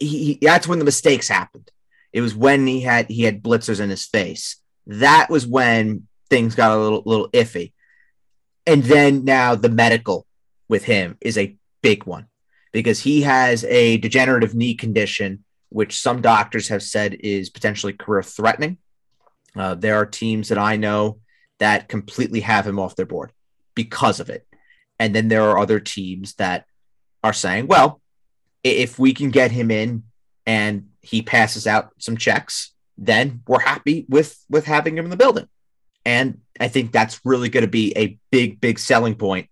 he that's when the mistakes happened. It was when he had he had blitzers in his face. That was when things got a little little iffy. And then now the medical with him is a big one because he has a degenerative knee condition, which some doctors have said is potentially career-threatening. Uh, there are teams that I know that completely have him off their board because of it. And then there are other teams that are saying, well, if we can get him in and he passes out some checks, then we're happy with, with having him in the building. And I think that's really going to be a big, big selling point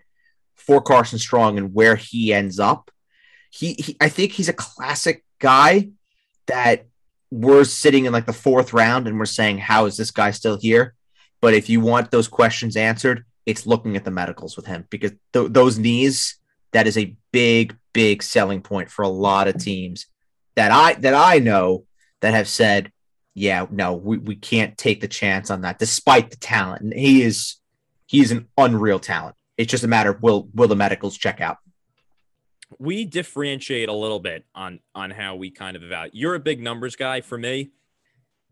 for Carson Strong and where he ends up. He, he I think he's a classic guy that we're sitting in like the fourth round and we're saying, how is this guy still here? But if you want those questions answered, it's looking at the medicals with him because th- those knees, that is a big, big selling point for a lot of teams that I, that I know that have said, yeah, no, we, we can't take the chance on that despite the talent. And he is, he is an unreal talent. It's just a matter of will, will the medicals check out? We differentiate a little bit on, on how we kind of evaluate. You're a big numbers guy. For me,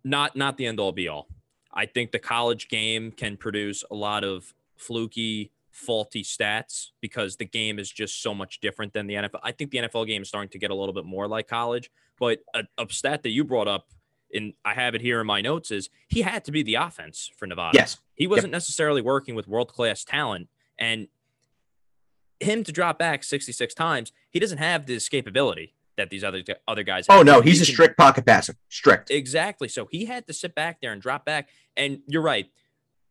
not, not the end all be all. I think the college game can produce a lot of fluky, faulty stats because the game is just so much different than the N F L. I think the N F L game is starting to get a little bit more like college, but a, a stat that you brought up, and I have it here in my notes, is he had to be the offense for Nevada. Yes. He wasn't yep. necessarily working with world-class talent, and him to drop back sixty-six times, he doesn't have the escapability that these other other guys have. Oh, no, he's he a can, strict pocket passer. Strict. Exactly. So he had to sit back there and drop back. And you're right.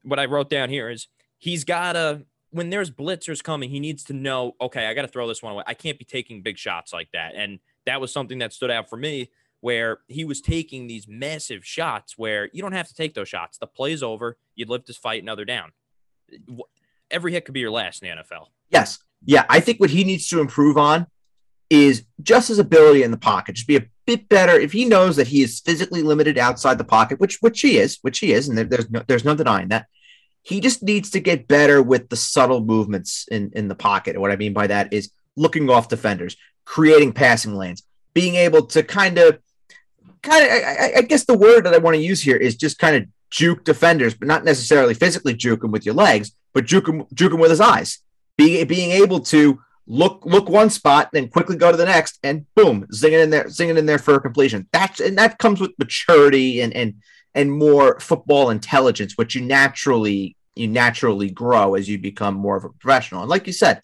What I wrote down here is he's got to – when there's blitzers coming, he needs to know, okay, I got to throw this one away. I can't be taking big shots like that. And that was something that stood out for me where he was taking these massive shots where you don't have to take those shots. The play's over. You'd lift this fight another down. Every hit could be your last in the N F L. Yes. Yeah, I think what he needs to improve on is just his ability in the pocket. Just be a bit better. If he knows that he is physically limited outside the pocket, which which he is, which he is, and there, there's no, there's no denying that, he just needs to get better with the subtle movements in, in the pocket. And what I mean by that is looking off defenders, creating passing lanes, being able to kind of, kind of. I, I guess the word that I want to use here is just kind of juke defenders, but not necessarily physically juke them with your legs, but juke them, juke them with his eyes. Being being able to look look one spot, then quickly go to the next, and boom, zing it in there, zing it in there for a completion. That's and that comes with maturity and and and more football intelligence, which you naturally you naturally grow as you become more of a professional. And like you said,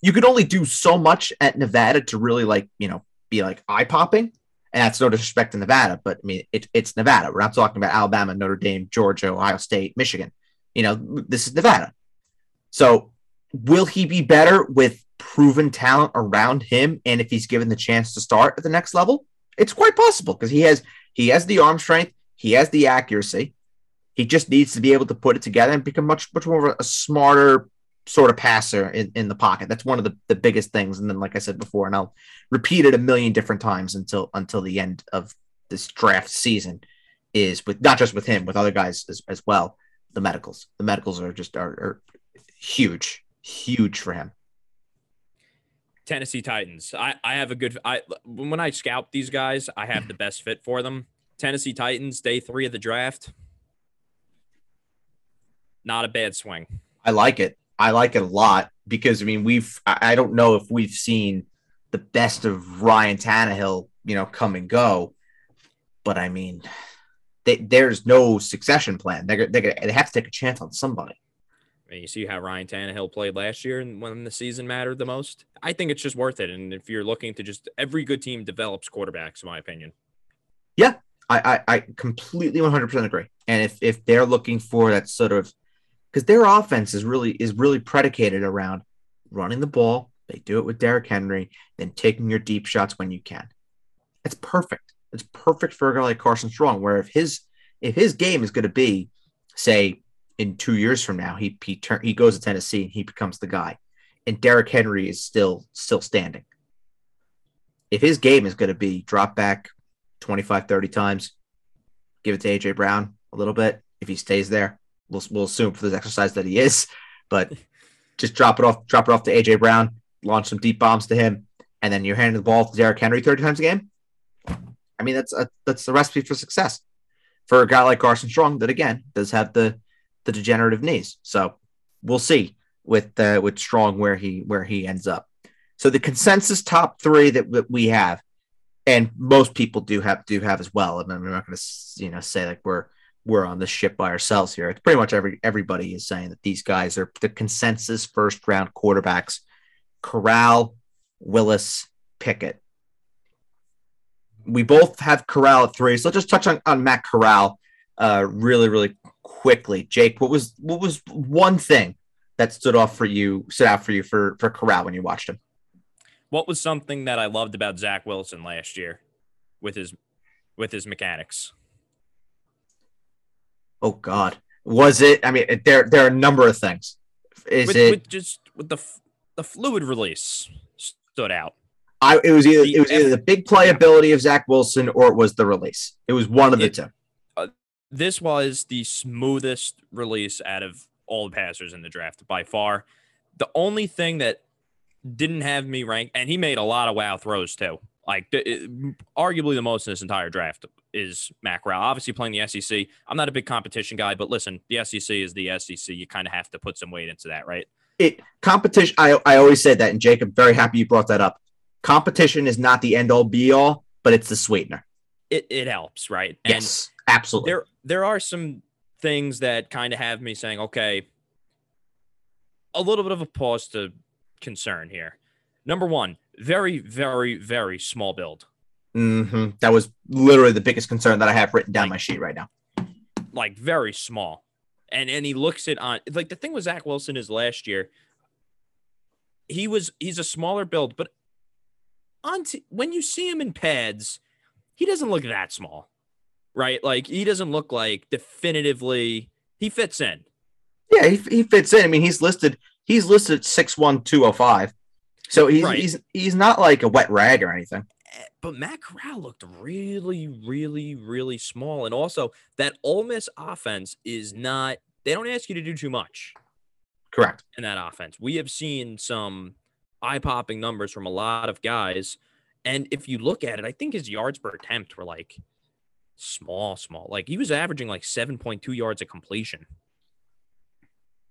you could only do so much at Nevada to really like you know be like eye popping. And that's no disrespect to Nevada, but I mean it, it's Nevada. We're not talking about Alabama, Notre Dame, Georgia, Ohio State, Michigan. You know this is Nevada, so. Will he be better with proven talent around him? And if he's given the chance to start at the next level, it's quite possible because he has he has the arm strength, he has the accuracy. He just needs to be able to put it together and become much, much more of a smarter sort of passer in, in the pocket. That's one of the, the biggest things. And then, like I said before, and I'll repeat it a million different times until until the end of this draft season is with not just with him, with other guys as, as well. The medicals, the medicals are just are, are huge. Huge for him. Tennessee Titans. I, I have a good – I when I scout these guys, I have the best fit for them. Tennessee Titans, day three of the draft. Not a bad swing. I like it. I like it a lot because, I mean, we've – I don't know if we've seen the best of Ryan Tannehill, you know, come and go. But, I mean, they, there's no succession plan. They're, they're, they have to take a chance on somebody. And you see how Ryan Tannehill played last year and when the season mattered the most. I think it's just worth it. And if you're looking to just every good team develops quarterbacks, in my opinion. Yeah, I, I, I completely one hundred percent agree. And if, if they're looking for that sort of because their offense is really is really predicated around running the ball. They do it with Derrick Henry, then taking your deep shots when you can. It's perfect. It's perfect for a guy like Carson Strong, where if his if his game is going to be, say, in two years from now, he he, turn, he goes to Tennessee and he becomes the guy. And Derrick Henry is still still standing. If his game is going to be drop back twenty-five, thirty times, give it to A J Brown a little bit. If he stays there, we'll, we'll assume for this exercise that he is. But just drop it off, drop it off to A J Brown, launch some deep bombs to him, and then you're handing the ball to Derrick Henry thirty times a game. I mean, that's a, that's the recipe for success for a guy like Carson Strong that, again, does have the the degenerative knees. So we'll see with uh, with Strong where he where he ends up. So the consensus top three that, that we have, and most people do have do have as well. I mean, we're not going to you know say like we're we're on this ship by ourselves here. It's pretty much every everybody is saying that these guys are the consensus first round quarterbacks: Corral, Willis, Pickett. We both have Corral at three, so I'll just touch on, on Matt Corral uh, really, really quickly. Jake, what was what was one thing that stood off for you, stood out for you for for Corral when you watched him? What was something that I loved about Zach Wilson last year with his with his mechanics? Oh God, was it? I mean, there there are a number of things. Is with, it with just with the the fluid release stood out? I, it was either it was either the big playability of Zach Wilson or it was the release. It was one of the it, two. Uh, this was the smoothest release out of all the passers in the draft by far. The only thing that didn't have me rank, and he made a lot of wow throws too. Like it, arguably the most in this entire draft is Matt Corral. Obviously playing the S E C. I'm not a big competition guy, but listen, the S E C is the S E C. You kind of have to put some weight into that, right? It competition. I I always said that, and Jake, I'm very happy you brought that up. Competition is not the end-all, be-all, but it's the sweetener. It it helps, right? And yes, absolutely. There there are some things that kind of have me saying, okay, a little bit of a pause to concern here. Number one, very, very, very small build. Mm-hmm. That was literally the biggest concern that I have written down like, my sheet right now. Like, very small. And, and he looks it on. Like, the thing with Zach Wilson is last year, he was he's a smaller build, but On t- when you see him in pads, he doesn't look that small, right? Like he doesn't look like definitively he fits in. Yeah, he, he fits in. I mean, he's listed he's listed six one, two oh five, so he's right. he's he's not like a wet rag or anything. But Matt Corral looked really, really, really small, and also that Ole Miss offense is not. They don't ask you to do too much. Correct. In that offense, we have seen some eye-popping numbers from a lot of guys. And if you look at it, I think his yards per attempt were like small, small. Like he was averaging like seven point two yards of completion.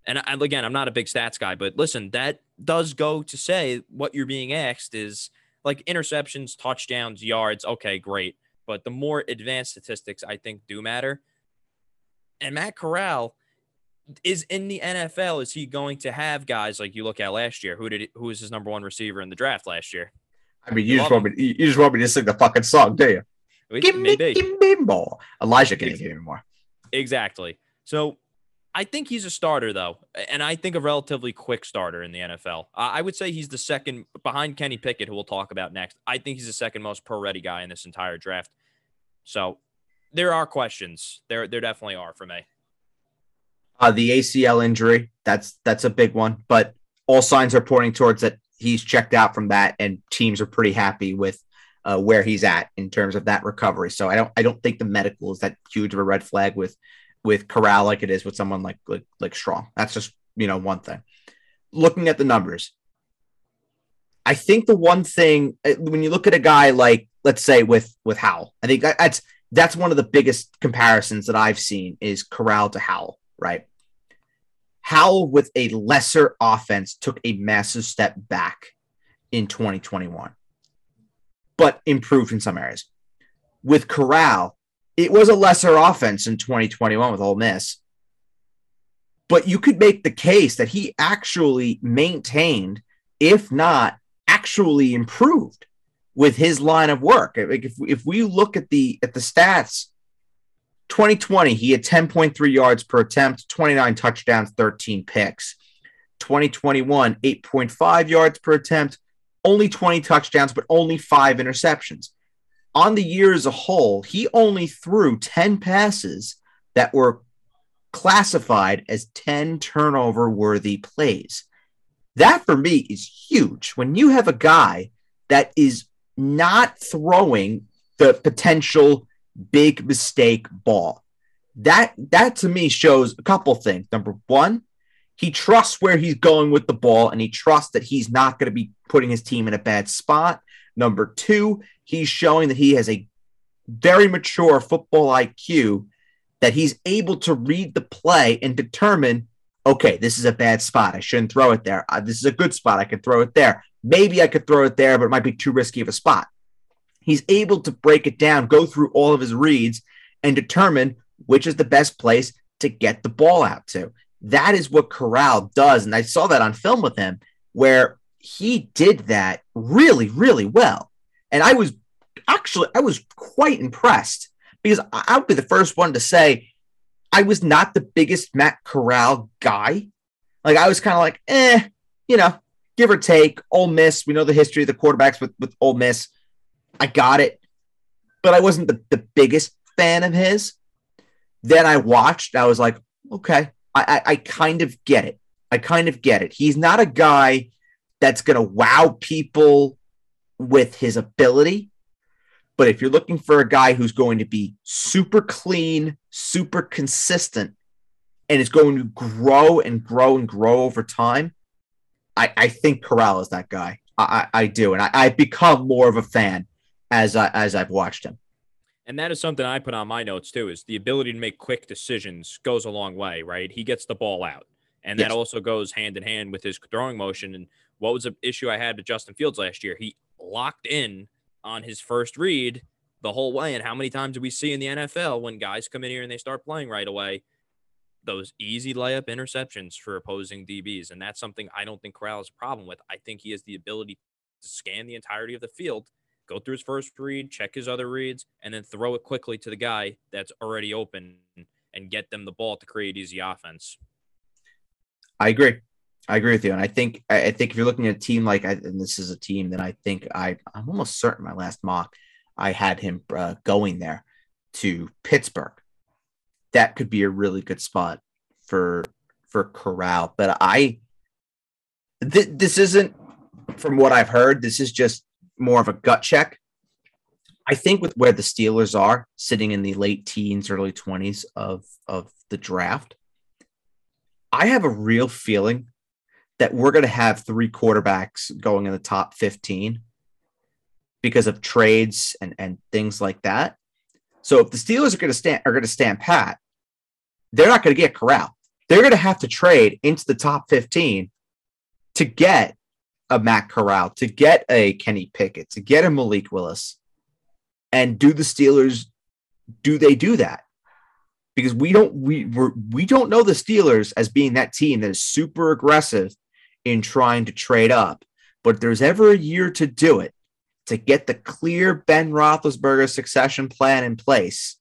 And I, again, I'm not a big stats guy, but listen, that does go to say what you're being asked is like interceptions, touchdowns, yards. Okay, great. But the more advanced statistics I think do matter. And Matt Corral is in the N F L. Is he going to have guys like you look at last year? Who did he, who was his number one receiver in the draft last year? I mean, you, you just want me. You just want me to sing the fucking song, do you? We, give me, maybe. give me more. Elijah can't give me more. Exactly. So, I think he's a starter though, and I think a relatively quick starter in the N F L. Uh, I would say he's the second behind Kenny Pickett, who we'll talk about next. I think he's the second most pro-ready guy in this entire draft. So, there are questions. There, there definitely are for me. Uh, the A C L injury, that's that's a big one. But all signs are pointing towards that he's checked out from that, and teams are pretty happy with uh, where he's at in terms of that recovery. So I don't I don't think the medical is that huge of a red flag with with Corral like it is with someone like like, like Strong. That's just, you know, one thing. Looking at the numbers, I think the one thing, when you look at a guy like, let's say, with, with Howell, I think that's, that's one of the biggest comparisons that I've seen is Corral to Howell, right? Howell, with a lesser offense, took a massive step back in twenty twenty-one, but improved in some areas. With Corral, it was a lesser offense in twenty twenty-one with Ole Miss, but you could make the case that he actually maintained, if not actually improved, with his line of work. If, if we look at the at the stats, twenty twenty, he had ten point three yards per attempt, twenty-nine touchdowns, thirteen picks. twenty twenty-one, eight point five yards per attempt, only twenty touchdowns, but only five interceptions. On the year as a whole, he only threw ten passes that were classified as ten turnover-worthy plays. That, for me, is huge. When you have a guy that is not throwing the potential big mistake ball, that that to me shows a couple things. Number one, he trusts where he's going with the ball, and he trusts that he's not going to be putting his team in a bad spot. Number two, he's showing that he has a very mature football I Q that he's able to read the play and determine, okay, this is a bad spot. I shouldn't throw it there. Uh, this is a good spot. I could throw it there. Maybe I could throw it there, but it might be too risky of a spot. He's able to break it down, go through all of his reads, and determine which is the best place to get the ball out to. That is what Corral does, and I saw that on film with him, where he did that really, really well. And I was actually, I was quite impressed, because I'll be the first one to say I was not the biggest Matt Corral guy. Like, I was kind of like, eh, you know, give or take. Ole Miss, we know the history of the quarterbacks with, with Ole Miss. I got it, but I wasn't the, the biggest fan of his. Then I watched, I was like, okay, I, I, I kind of get it. I kind of get it. He's not a guy that's going to wow people with his ability. But if you're looking for a guy who's going to be super clean, super consistent, and is going to grow and grow and grow over time, I, I think Corral is that guy. I, I do. And I, I've become more of a fan as I, as I've watched him. And that is something I put on my notes too, is the ability to make quick decisions goes a long way, right? He gets the ball out. And yes. That also goes hand in hand with his throwing motion. And what was an issue I had with Justin Fields last year? He locked in on his first read the whole way. And how many times do we see in the N F L when guys come in here and they start playing right away, those easy layup interceptions for opposing D Bs? And that's something I don't think Corral has a problem with. I think he has the ability to scan the entirety of the field, go through his first read, check his other reads, and then throw it quickly to the guy that's already open and get them the ball to create easy offense. I agree. I agree with you. And I think, I think if you're looking at a team like, I, and this is a team that I think I, I'm almost certain my last mock, I had him uh, going there to Pittsburgh. That could be a really good spot for, for Corral. But I, th- this isn't from what I've heard. This is just more of a gut check. I think with where the Steelers are sitting in the late teens, early twenties of, of the draft, I have a real feeling that we're going to have three quarterbacks going in the top fifteen because of trades and, and things like that. So if the Steelers are going to stand are going to stand pat, they're not going to get Corral. They're going to have to trade into the top fifteen to get a Matt Corral, to get a Kenny Pickett, to get a Malik Willis. And do the Steelers, do they do that? Because we don't we we're, we don't know the Steelers as being that team that is super aggressive in trying to trade up, but if there's ever a year to do it, to get the clear Ben Roethlisberger succession plan in place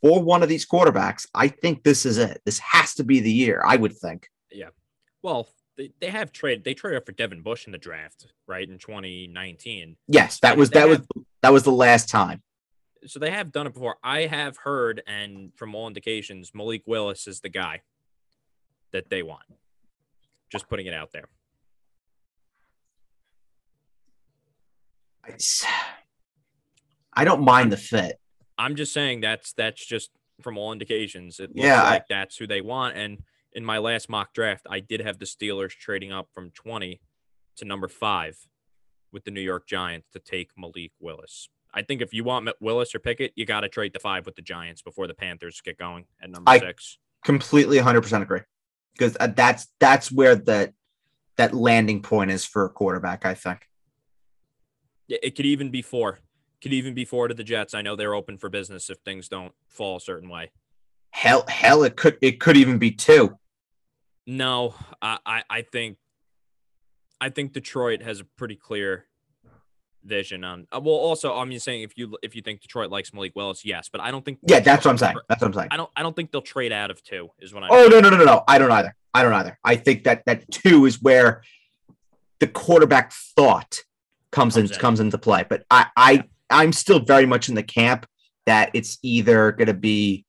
for one of these quarterbacks, I think this is it. This has to be the year, I would think. Yeah. Well, they, they have traded. They traded up for Devin Bush in the draft, right, in twenty nineteen. Yes, that was that was that was the last time. So they have done it before. I have heard, and from all indications, Malik Willis is the guy that they want. Just putting it out there. It's, I don't mind the fit. I'm just saying that's that's just from all indications. It looks yeah, like I, that's who they want. And in my last mock draft, I did have the Steelers trading up from twenty to number five with the New York Giants to take Malik Willis. I think if you want Willis or Pickett, you got to trade the five with the Giants before the Panthers get going at number I six. Completely one hundred percent agree, because that's that's where the, that landing point is for a quarterback, I think. It could even be four. Could even be four to the Jets. I know they're open for business if things don't fall a certain way. Hell, hell, it could it could even be two. No, I, I think I think Detroit has a pretty clear vision on. Well, also I'm just saying if you if you think Detroit likes Malik Willis, yes, but I don't think. Yeah, that's what I'm saying. That's what I'm saying. I don't I don't think they'll trade out of two. Is what I. Oh no no no no no! I don't either. I don't either. I think that that two is where the quarterback thought comes in, comes into play. But I, I, yeah. I'm still very much in the camp that it's either going to be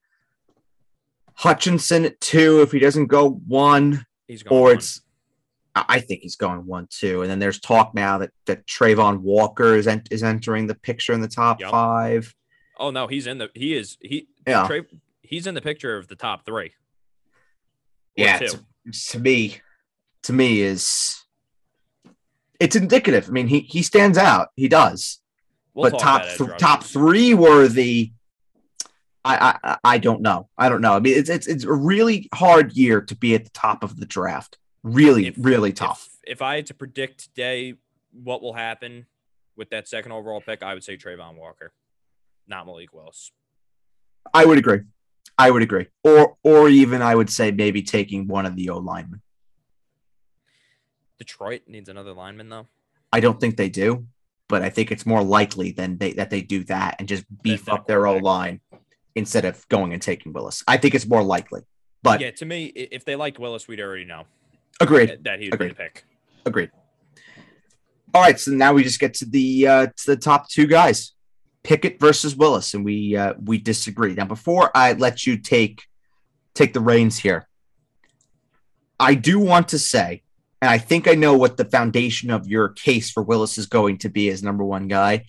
Hutchinson at two if he doesn't go one, he's going or one. It's I think he's going one, too. And then there's talk now that, that Trayvon Walker is ent- is entering the picture in the top yep. five. Oh, no, he's in the – he is – he yeah. Tra- he's in the picture of the top three. Yeah, to, to me, to me is – it's indicative. I mean, he he stands out. He does. We'll but top th- top three worthy, I, I I don't know. I don't know. I mean, it's it's it's a really hard year to be at the top of the draft. Really, if, really tough. If, if I had to predict today what will happen with that second overall pick, I would say Trayvon Walker, not Malik Willis. I would agree. I would agree. Or or even I would say maybe taking one of the O linemen. Detroit needs another lineman though. I don't think they do. But I think it's more likely than they, that they do that and just beef that, that up their O-line instead of going and taking Willis. I think it's more likely. But yeah, to me, if they liked Willis, we'd already know. Agreed. That, that he would Agreed. be the pick. Agreed. All right, so now we just get to the uh, to the top two guys, Pickett versus Willis, and we uh, we disagree. Now, before I let you take take the reins here, I do want to say, and I think I know what the foundation of your case for Willis is going to be as number one guy.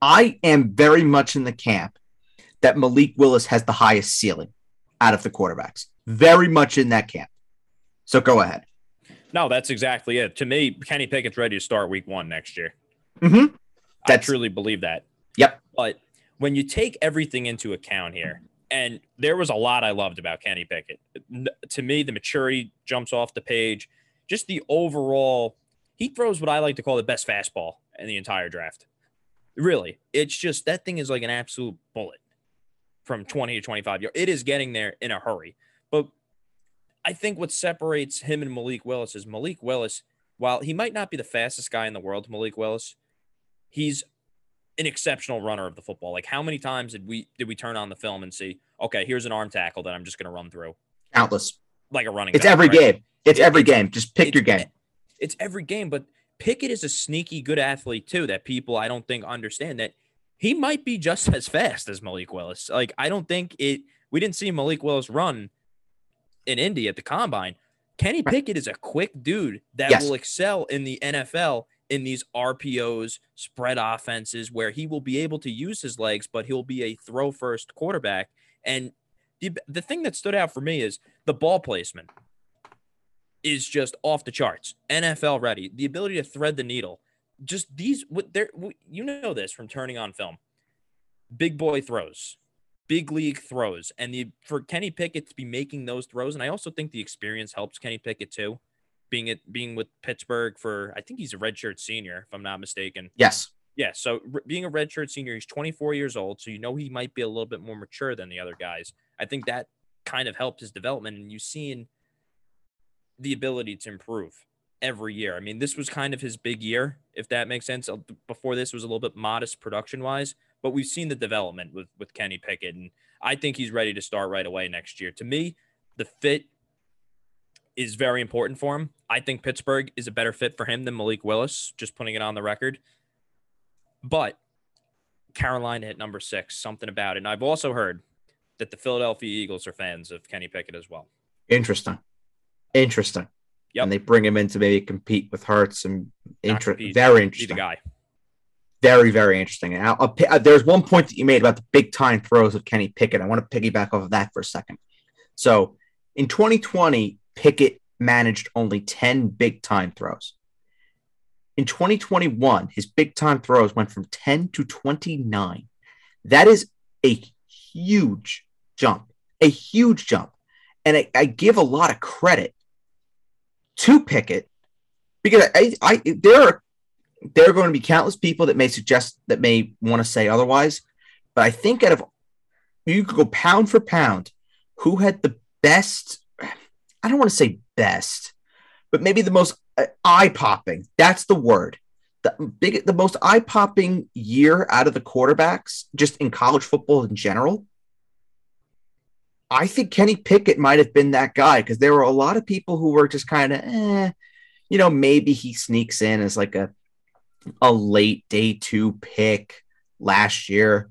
I am very much in the camp that Malik Willis has the highest ceiling out of the quarterbacks. Very much in that camp. So go ahead. No, that's exactly it. To me, Kenny Pickett's ready to start week one next year. Mm-hmm. I truly believe that. Yep. But when you take everything into account here, and there was a lot I loved about Kenny Pickett. To me, the maturity jumps off the page. Just the overall, he throws what I like to call the best fastball in the entire draft. Really, it's just that thing is like an absolute bullet from twenty to twenty-five yards. It is getting there in a hurry. But I think what separates him and Malik Willis is Malik Willis, while he might not be the fastest guy in the world, Malik Willis, he's an exceptional runner of the football. Like how many times did we did we turn on the film and see, okay, here's an arm tackle that I'm just going to run through? Countless. Like a running. It's guy, every right? game. It's every game. Just pick it's, your game. It's every game, but Pickett is a sneaky good athlete too that people I don't think understand that he might be just as fast as Malik Willis. Like I don't think it – we didn't see Malik Willis run in Indy at the Combine. Kenny Pickett is a quick dude that yes. will excel in the N F L in these R P Os, spread offenses, where he will be able to use his legs, but he'll be a throw-first quarterback. And the, the thing that stood out for me is the ball placement is just off the charts. N F L ready. The ability to thread the needle. Just these, what they're, you know this from turning on film. Big boy throws. Big league throws. And the for Kenny Pickett to be making those throws, and I also think the experience helps Kenny Pickett too, being at being with Pittsburgh for, I think he's a redshirt senior, if I'm not mistaken. Yes. Yeah, so being a redshirt senior, he's twenty-four years old, so you know he might be a little bit more mature than the other guys. I think that kind of helped his development, and you've seen the ability to improve every year. I mean, this was kind of his big year, if that makes sense. Before this was a little bit modest production-wise, but we've seen the development with, with Kenny Pickett, and I think he's ready to start right away next year. To me, the fit is very important for him. I think Pittsburgh is a better fit for him than Malik Willis, just putting it on the record. But Carolina at number six, something about it. And I've also heard that the Philadelphia Eagles are fans of Kenny Pickett as well. Interesting. Interesting. Yep. And they bring him in to maybe compete with Hurts and inter- very interesting. Guy. Very, very interesting. Now, uh, there's one point that you made about the big time throws of Kenny Pickett. I want to piggyback off of that for a second. So in twenty twenty, Pickett managed only ten big time throws. In twenty twenty-one, his big time throws went from ten to twenty-nine. That is a huge jump, a huge jump. And I, I give a lot of credit to Pickett, because I, I there are there are going to be countless people that may suggest that may want to say otherwise, but I think out of you could go pound for pound, who had the best? I don't want to say best, but maybe the most eye popping. That's the word. The big, the most eye popping year out of the quarterbacks, just in college football in general. I think Kenny Pickett might have been that guy, because there were a lot of people who were just kind of, eh, you know, maybe he sneaks in as like a a late day two pick last year.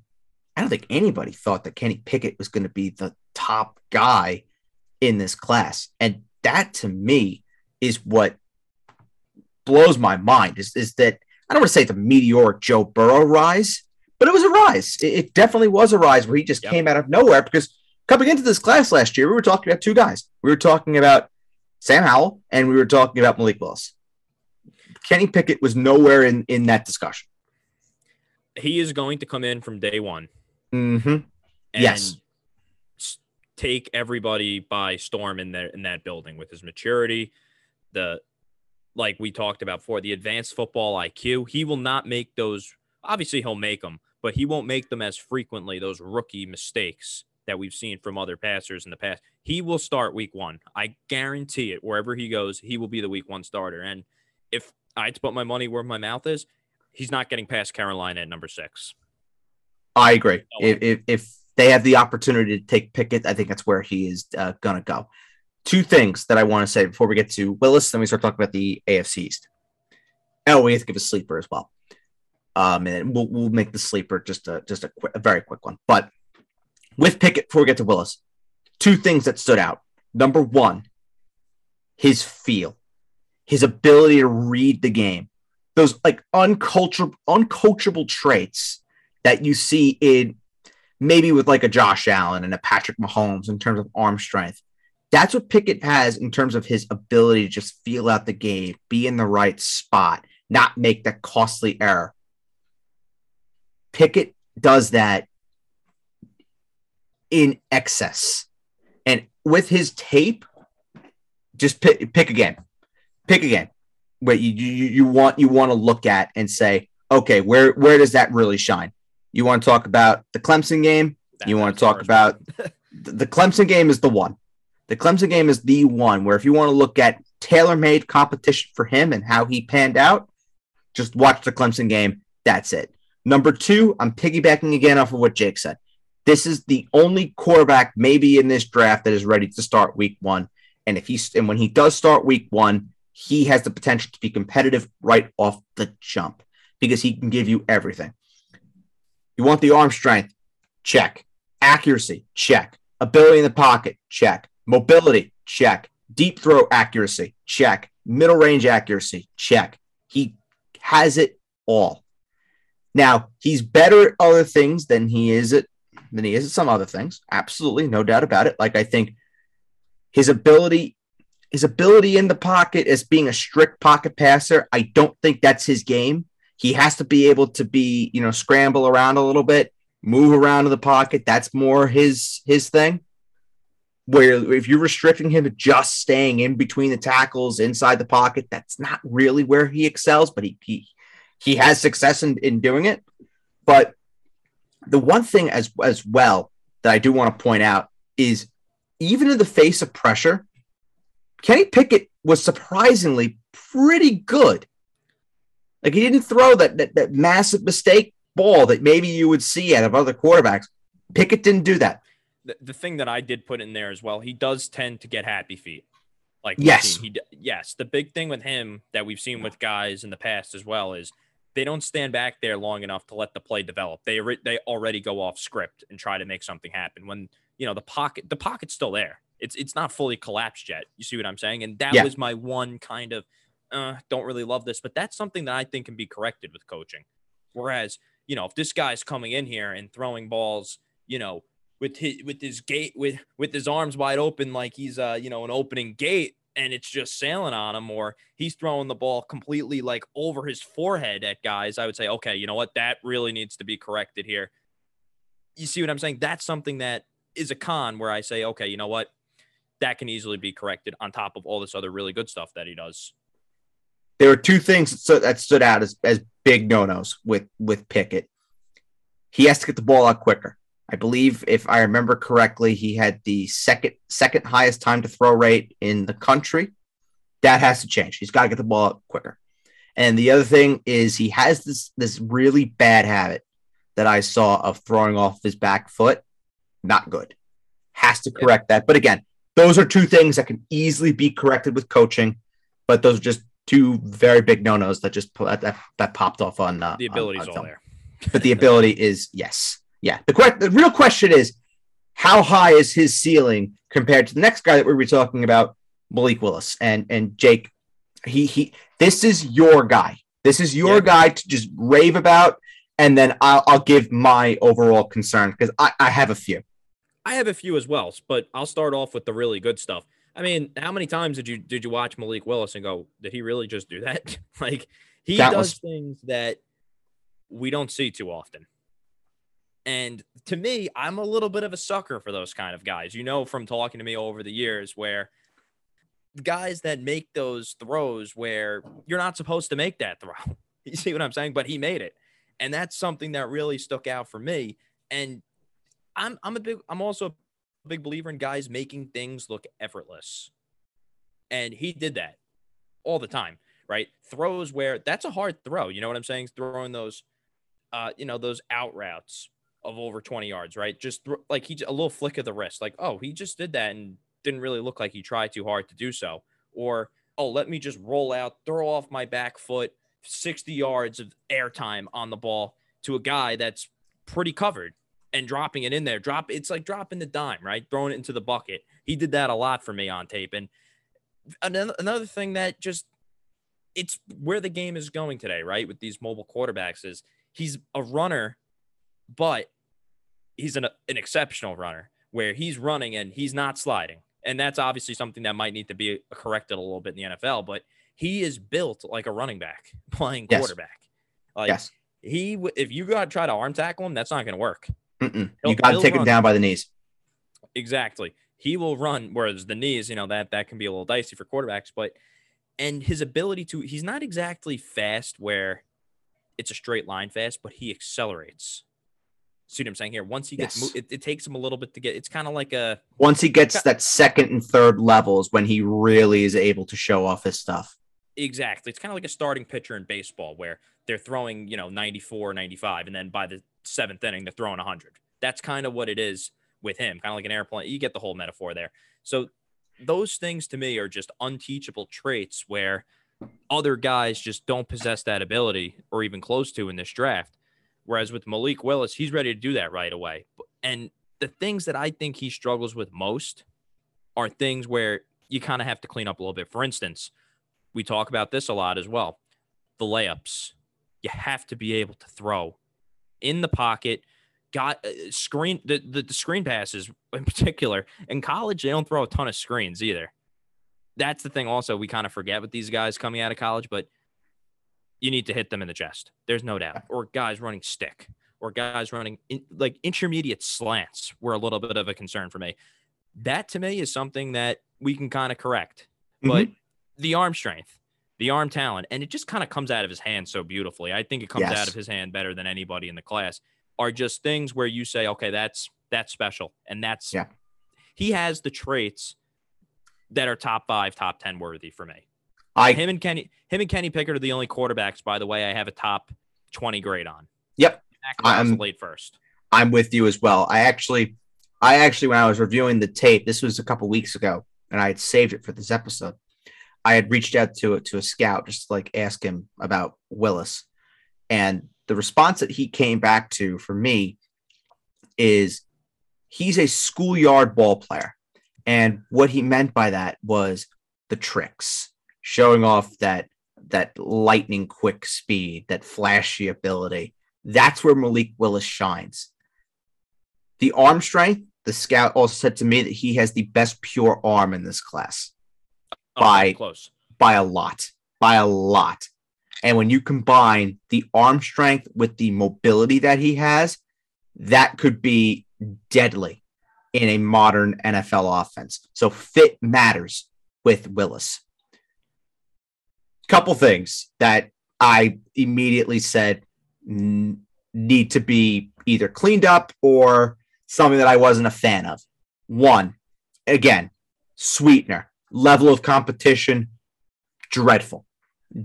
I don't think anybody thought that Kenny Pickett was going to be the top guy in this class. And that to me is what blows my mind is, is that I don't want to say the meteoric Joe Burrow rise, but it was a rise. It, it definitely was a rise where he just yep. came out of nowhere, because coming into this class last year, we were talking about two guys. We were talking about Sam Howell, and we were talking about Malik Willis. Kenny Pickett was nowhere in, in that discussion. he is going to come in from day one. Mm-hmm. And yes. Take everybody by storm in that in that building with his maturity, the like we talked about before, the advanced football I Q. He will not make those. Obviously, he'll make them, but he won't make them as frequently. Those rookie mistakes that we've seen from other passers in the past. He will start week one. I guarantee it. Wherever he goes, he will be the week one starter. And if I had to put my money where my mouth is, he's not getting past Carolina at number six. I agree. No if, if if they have the opportunity to take Pickett, I think that's where he is uh, going to go. Two things that I want to say before we get to Willis, then we start talking about the A F C East. Oh, we have to give a sleeper as well. Um, and we'll, we'll make the sleeper just a, just a, qu- a very quick one. But with Pickett, before we get to Willis, two things that stood out. Number one, his feel, his ability to read the game. Those like uncultured, uncoachable traits that you see in maybe with like a Josh Allen and a Patrick Mahomes in terms of arm strength. That's what Pickett has in terms of his ability to just feel out the game, be in the right spot, not make that costly error. Pickett does that in excess. And with his tape, just pick, pick again, pick again. What you, you you want you want to look at and say, okay, where where does that really shine? You want to talk about the Clemson game? That you want to talk about the Clemson game is the one. The Clemson game is the one where if you want to look at tailor-made competition for him and how he panned out, just watch the Clemson game. That's it. Number two, I'm piggybacking again off of what Jake said. This is the only quarterback maybe in this draft that is ready to start week one. And if he and when he does start week one, he has the potential to be competitive right off the jump because he can give you everything. You want the arm strength? Check. Accuracy? Check. Ability in the pocket? Check. Mobility? Check. Deep throw accuracy? Check. Middle range accuracy? Check. He has it all. Now, he's better at other things than he is at than he is at some other things. Absolutely, no doubt about it. Like I think his ability, his ability in the pocket as being a strict pocket passer, I don't think that's his game. He has to be able to be, you know, scramble around a little bit, move around in the pocket. That's more his his thing. Where if you're restricting him to just staying in between the tackles inside the pocket, that's not really where he excels, but he he He has success in, in doing it. But the one thing as, as well that I do want to point out is even in the face of pressure, Kenny Pickett was surprisingly pretty good. Like he didn't throw that, that, that massive mistake ball that maybe you would see out of other quarterbacks. Pickett didn't do that. The, the thing that I did put in there as well, he does tend to get happy feet. Like yes, he, yes. The big thing with him that we've seen with guys in the past as well is they don't stand back there long enough to let the play develop. They they already go off script and try to make something happen when, you know, the pocket, the pocket's still there. It's, it's not fully collapsed yet. You see what I'm saying? And that yeah. was my one kind of, uh, don't really love this, but that's something that I think can be corrected with coaching. Whereas, you know, if this guy's coming in here and throwing balls, you know, with his, with his gate, with, with his arms wide open, like he's uh you know, an opening gate, and it's just sailing on him, or he's throwing the ball completely like over his forehead at guys, I would say, okay, you know what? That really needs to be corrected here. You see what I'm saying? That's something that is a con where I say, okay, you know what? That can easily be corrected on top of all this other really good stuff that he does. There were two things that stood out as, as big no-nos with, with Pickett. He has to get the ball out quicker. I believe, if I remember correctly, he had the second second highest time to throw rate in the country. That has to change. He's got to get the ball up quicker. And the other thing is he has this, this really bad habit that I saw of throwing off his back foot. Not good. Has to correct yeah. that. But again, those are two things that can easily be corrected with coaching. But those are just two very big no-nos that just that, that, that popped off on uh, the ability's on, on all there. But the ability is yes. Yeah, the, que- the real question is, how high is his ceiling compared to the next guy that we were talking about, Malik Willis? And and Jake, he he, this is your guy. This is your yeah. guy to just rave about, and then I'll, I'll give my overall concern because I, I have a few. I have a few as well, but I'll start off with the really good stuff. I mean, how many times did you did you watch Malik Willis and go, did he really just do that? Like, he that does was- things that we don't see too often. And to me, I'm a little bit of a sucker for those kind of guys, you know, from talking to me over the years, where guys that make those throws where you're not supposed to make that throw. You see what I'm saying? But he made it. And that's something that really stuck out for me. And I'm, I'm a big, I'm also a big believer in guys making things look effortless. And he did that all the time, right? Throws where that's a hard throw. You know what I'm saying? Throwing those, uh, you know, those out routes of over twenty yards, right? Just th- like he a little flick of the wrist, like, oh, he just did that and didn't really look like he tried too hard to do so. Or, oh, let me just roll out, throw off my back foot, sixty yards of airtime on the ball to a guy that's pretty covered and dropping it in there. Drop it's like dropping the dime, right? Throwing it into the bucket. He did that a lot for me on tape. And another another thing that just it's where the game is going today, right? With these mobile quarterbacks is he's a runner, but he's an, an exceptional runner where he's running and he's not sliding. And that's obviously something that might need to be corrected a little bit in the N F L, but he is built like a running back playing quarterback. Yes. Like yes. he, if you got to try to arm tackle him, that's not going to work. Mm-mm. You got to take him down by the knees. Exactly. He will run. Whereas the knees, you know, that, that can be a little dicey for quarterbacks, but, and his ability to, he's not exactly fast where it's a straight line fast, but he accelerates. See what I'm saying here? Once he gets yes. moved, it, it takes him a little bit to get – it's kind of like a – Once he gets that second and third levels when he really is able to show off his stuff. Exactly. It's kind of like a starting pitcher in baseball where they're throwing, you know, ninety-four, ninety-five, and then by the seventh inning, they're throwing one hundred. That's kind of what it is with him, kind of like an airplane. You get the whole metaphor there. So those things to me are just unteachable traits where other guys just don't possess that ability or even close to in this draft. Whereas with Malik Willis, he's ready to do that right away. And the things that I think he struggles with most are things where you kind of have to clean up a little bit. For instance, we talk about this a lot as well. The layups. You have to be able to throw in the pocket. Got uh, screen the, the, the screen passes in particular. In college, they don't throw a ton of screens either. That's the thing also we kind of forget with these guys coming out of college, but you need to hit them in the chest. There's no doubt. Or guys running stick or guys running in, like intermediate slants were a little bit of a concern for me. That to me is something that we can kind of correct, mm-hmm. but the arm strength, the arm talent, and it just kind of comes out of his hand so beautifully. I think it comes yes. out of his hand better than anybody in the class are just things where you say, okay, that's, that's special. And that's, yeah. he has the traits that are top five, top ten worthy for me. I, him and Kenny, him and Kenny Pickett are the only quarterbacks, by the way, I have a top twenty grade on. Yep. I'm late first. I'm with you as well. I actually, I actually, when I was reviewing the tape, this was a couple weeks ago and I had saved it for this episode. I had reached out to to a scout, just to like ask him about Willis, and the response that he came back to for me is he's a schoolyard ball player. And what he meant by that was the tricks. Showing off that that lightning quick speed, that flashy ability. That's where Malik Willis shines. The arm strength, the scout also said to me that he has the best pure arm in this class. Oh, by, close. by a lot. By a lot. And when you combine the arm strength with the mobility that he has, that could be deadly in a modern N F L offense. So fit matters with Willis. Couple things that I immediately said n- need to be either cleaned up or something that I wasn't a fan of. One, again, sweetener, level of competition, dreadful,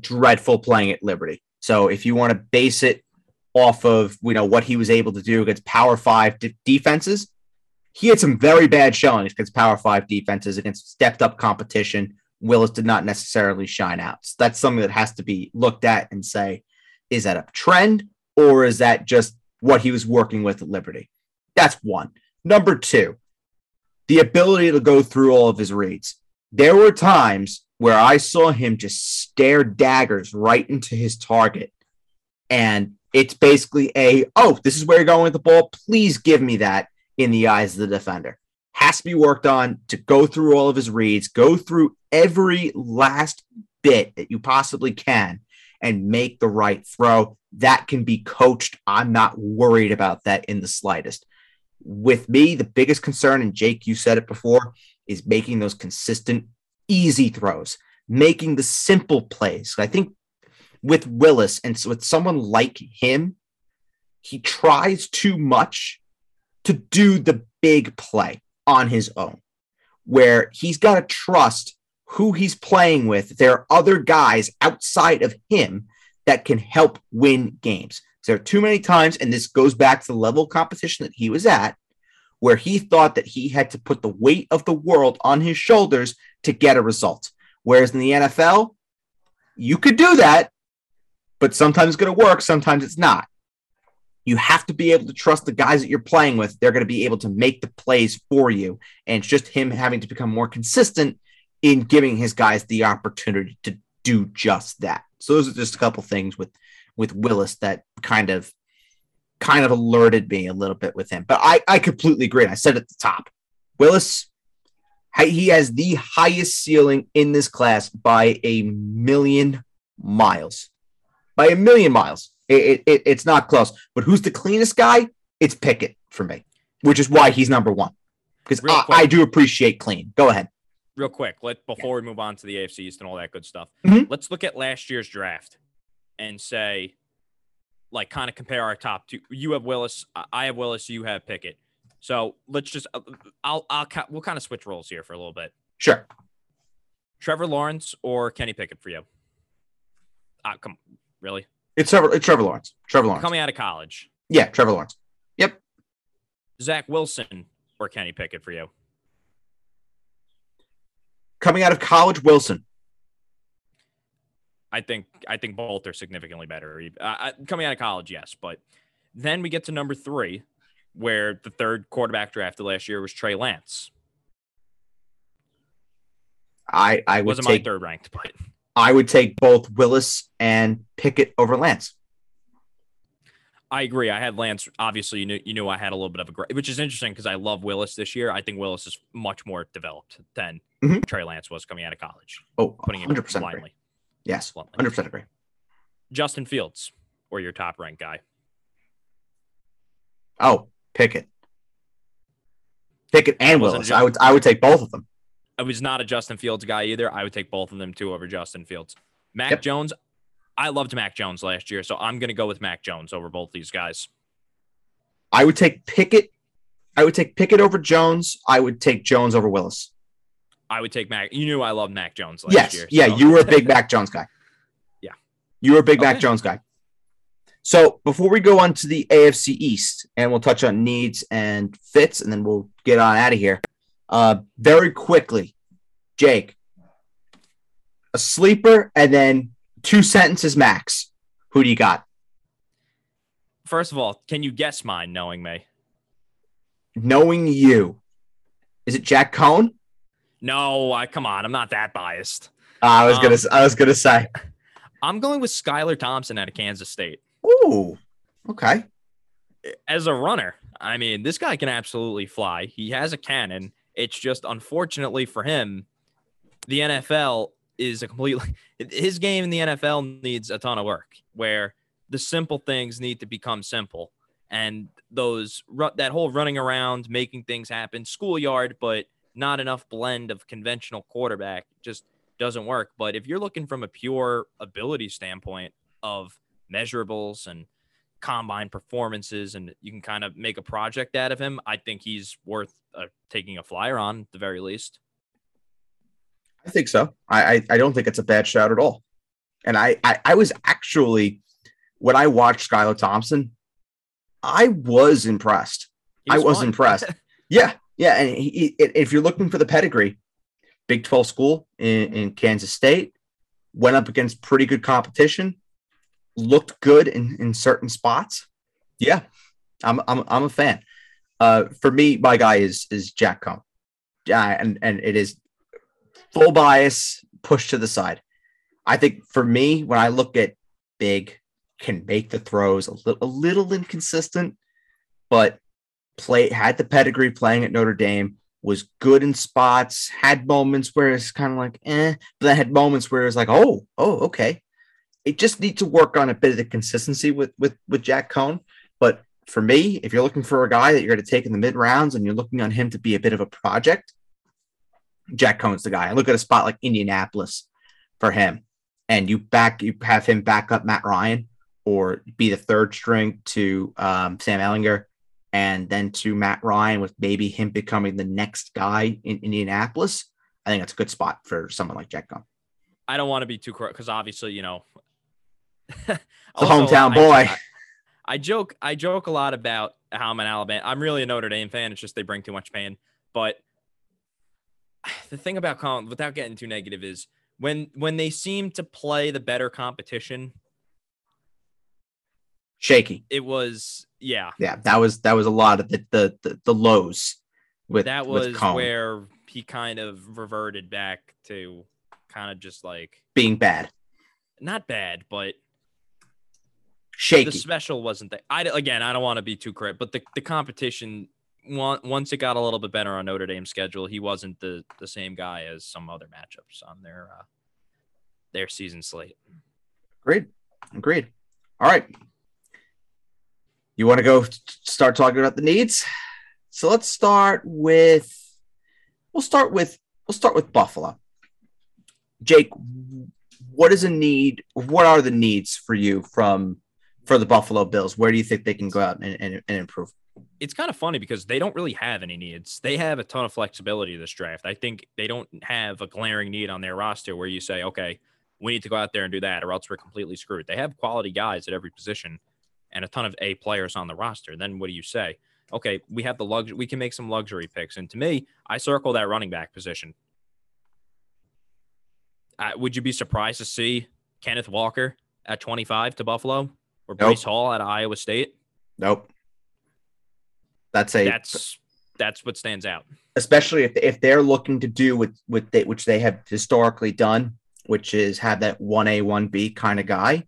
dreadful playing at Liberty. So if you want to base it off of, you know, what he was able to do against Power Five de- defenses, he had some very bad showings against Power Five defenses, against stepped up competition. Willis did not necessarily shine out. So that's something that has to be looked at and say, is that a trend or is that just what he was working with at Liberty? That's one. Number two, the ability to go through all of his reads. There were times where I saw him just stare daggers right into his target. And it's basically a, oh, this is where you're going with the ball. Please give me that in the eyes of the defender. Has to be worked on to go through all of his reads, go through every last bit that you possibly can, and make the right throw. That can be coached. I'm not worried about that in the slightest. With me, the biggest concern, and Jake, you said it before, is making those consistent, easy throws, making the simple plays. I think with Willis and with someone like him, he tries too much to do the big play on his own, where he's got to trust who he's playing with. There are other guys outside of him that can help win games. There are too many times, and this goes back to the level of competition that he was at, where he thought that he had to put the weight of the world on his shoulders to get a result. Whereas in the N F L, you could do that, but sometimes it's going to work, sometimes it's not. You have to be able to trust the guys that you're playing with. They're going to be able to make the plays for you. And it's just him having to become more consistent in giving his guys the opportunity to do just that. So those are just a couple things with, with Willis that kind of kind of alerted me a little bit with him. But I, I completely agree. I said at the top, Willis, he has the highest ceiling in this class by a million miles. By a million miles. It, it, it's not close. But who's the cleanest guy? It's Pickett for me, which is why he's number one. Because I, I do appreciate clean. Go ahead. Real quick, let before yeah. we move on to the A F C East and all that good stuff, mm-hmm. let's look at last year's draft and say, like, kind of compare our top two. You have Willis. I have Willis. You have Pickett. So let's just – I'll I'll we'll kind of switch roles here for a little bit. Sure. Trevor Lawrence or Kenny Pickett for you? Uh, come on, really? It's Trevor, it's Trevor Lawrence. Trevor Lawrence. Coming out of college. Yeah, Trevor Lawrence. Yep. Zach Wilson or Kenny Pickett for you? Coming out of college, Wilson. I think I think both are significantly better. Uh, coming out of college, yes. But then we get to number three, where the third quarterback drafted last year was Trey Lance. I, I would wasn't take, my third ranked, but... I would take both Willis and Pickett over Lance. I agree. I had Lance. Obviously, you knew you knew I had a little bit of a – which is interesting because I love Willis this year. I think Willis is much more developed than mm-hmm. Trey Lance was coming out of college. Oh, putting it one hundred percent blindly. Agree. Yes, bluntly. one hundred percent agree. Justin Fields or your top-ranked guy? Oh, Pickett. Pickett and Willis. I would I would take both of them. I was not a Justin Fields guy either. I would take both of them, too, over Justin Fields. Mac yep. Jones, I loved Mac Jones last year, so I'm going to go with Mac Jones over both these guys. I would take Pickett. I would take Pickett over Jones. I would take Jones over Willis. I would take Mac. You knew I loved Mac Jones last yes. year. Yeah, so. You were a big Mac Jones guy. Yeah. You were a big okay. Mac Jones guy. So before we go on to the A F C East, and we'll touch on needs and fits, and then we'll get on out of here. Uh, very quickly, Jake, a sleeper, and then two sentences max. Who do you got? First of all, can you guess mine knowing me? Knowing you. Is it Jack Cohn? No, I, come on. I'm not that biased. Uh, I was um, going to I was gonna say. I'm going with Skylar Thompson out of Kansas State. Ooh, okay. As a runner, I mean, this guy can absolutely fly. He has a cannon. It's just, unfortunately for him, the N F L is a completely – his game in the N F L needs a ton of work, where the simple things need to become simple. And those that whole running around, making things happen, schoolyard, but not enough blend of conventional quarterback just doesn't work. But if you're looking from a pure ability standpoint of measurables and combine performances, and you can kind of make a project out of him, I think he's worth uh, taking a flyer on at the very least. I think so. I, I, I don't think it's a bad shout at all. And I, I, I was actually, when I watched Skylar Thompson, I was impressed. I was fun. impressed. yeah. Yeah. And he, if you're looking for the pedigree, Big twelve school in, in Kansas State, went up against pretty good competition, looked good in, in certain spots. Yeah, I'm I'm I'm a fan. Uh, for me, my guy is is Jack Cohn. Yeah, and and it is full bias pushed to the side. I think for me, when I look at big, can make the throws a little a little inconsistent, but play had the pedigree playing at Notre Dame, was good in spots, had moments where it's kind of like eh, but then had moments where it's like oh oh okay. it just needs to work on a bit of the consistency with, with, with Jack Cohn. But for me, if you're looking for a guy that you're going to take in the mid rounds and you're looking on him to be a bit of a project, Jack Cohn's the guy. I look at a spot like Indianapolis for him, and you back, you have him back up Matt Ryan or be the third string to um, Sam Ehlinger and then to Matt Ryan, with maybe him becoming the next guy in Indianapolis. I think that's a good spot for someone like Jack Cohn. I don't want to be too correct, because obviously, you know, the hometown I, boy. I, I joke, I joke a lot about how I'm an Alabama. I'm really a Notre Dame fan. It's just they bring too much pain. But the thing about Cohn, without getting too negative, is when when they seem to play the better competition, shaky. It was yeah, yeah. That was that was a lot of the the the, the lows with that was with Cohn, where he kind of reverted back to kind of just like being bad, not bad, but shaky. The special wasn't there. I again, I don't want to be too correct, but the the competition. Once it got a little bit better on Notre Dame's schedule, he wasn't the, the same guy as some other matchups on their uh, their season slate. Agreed. Agreed. All right. You want to go start talking about the needs? So let's start with we'll start with we'll start with Buffalo. Jake, what is a need? What are the needs for you from for the Buffalo Bills? Where do you think they can go out and, and, and improve? It's kind of funny because they don't really have any needs. They have a ton of flexibility this draft. I think they don't have a glaring need on their roster where you say, okay, we need to go out there and do that or else we're completely screwed. They have quality guys at every position and a ton of A players on the roster. Then what do you say? Okay, we have the luxury. We can make some luxury picks. And to me, I circle that running back position. Uh, would you be surprised to see Kenneth Walker at twenty-five to Buffalo or Bryce nope. Hall at Iowa State? Nope. That's a that's that's what stands out, especially if if they're looking to do with with they, which they have historically done, which is have that one A one B kind of guy.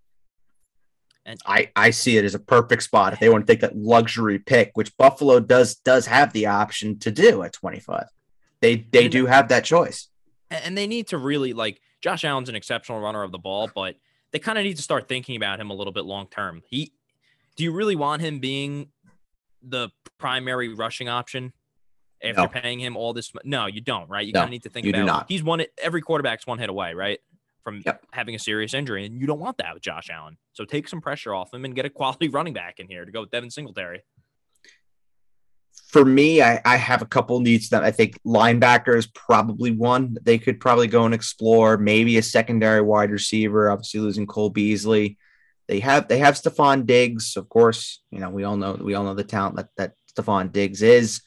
And I, I see it as a perfect spot if they want to take that luxury pick, which Buffalo does does have the option to do at twenty-five. They they do have that choice, and they need to really like Josh Allen's an exceptional runner of the ball, but they kind of need to start thinking about him a little bit long term. He, do you really want him being the primary rushing option after no. paying him all this? No, you don't, right? You no, kind of need to think about he's one. Every quarterback's one hit away, right? From yep. having a serious injury. And you don't want that with Josh Allen. So take some pressure off him and get a quality running back in here to go with Devin Singletary. For me, I, I have a couple needs that I think linebacker is probably one. They could probably go and explore maybe a secondary wide receiver, obviously losing Cole Beasley. They have they have Stephon Diggs, of course. You know, we all know we all know the talent that, that Stephon Diggs is.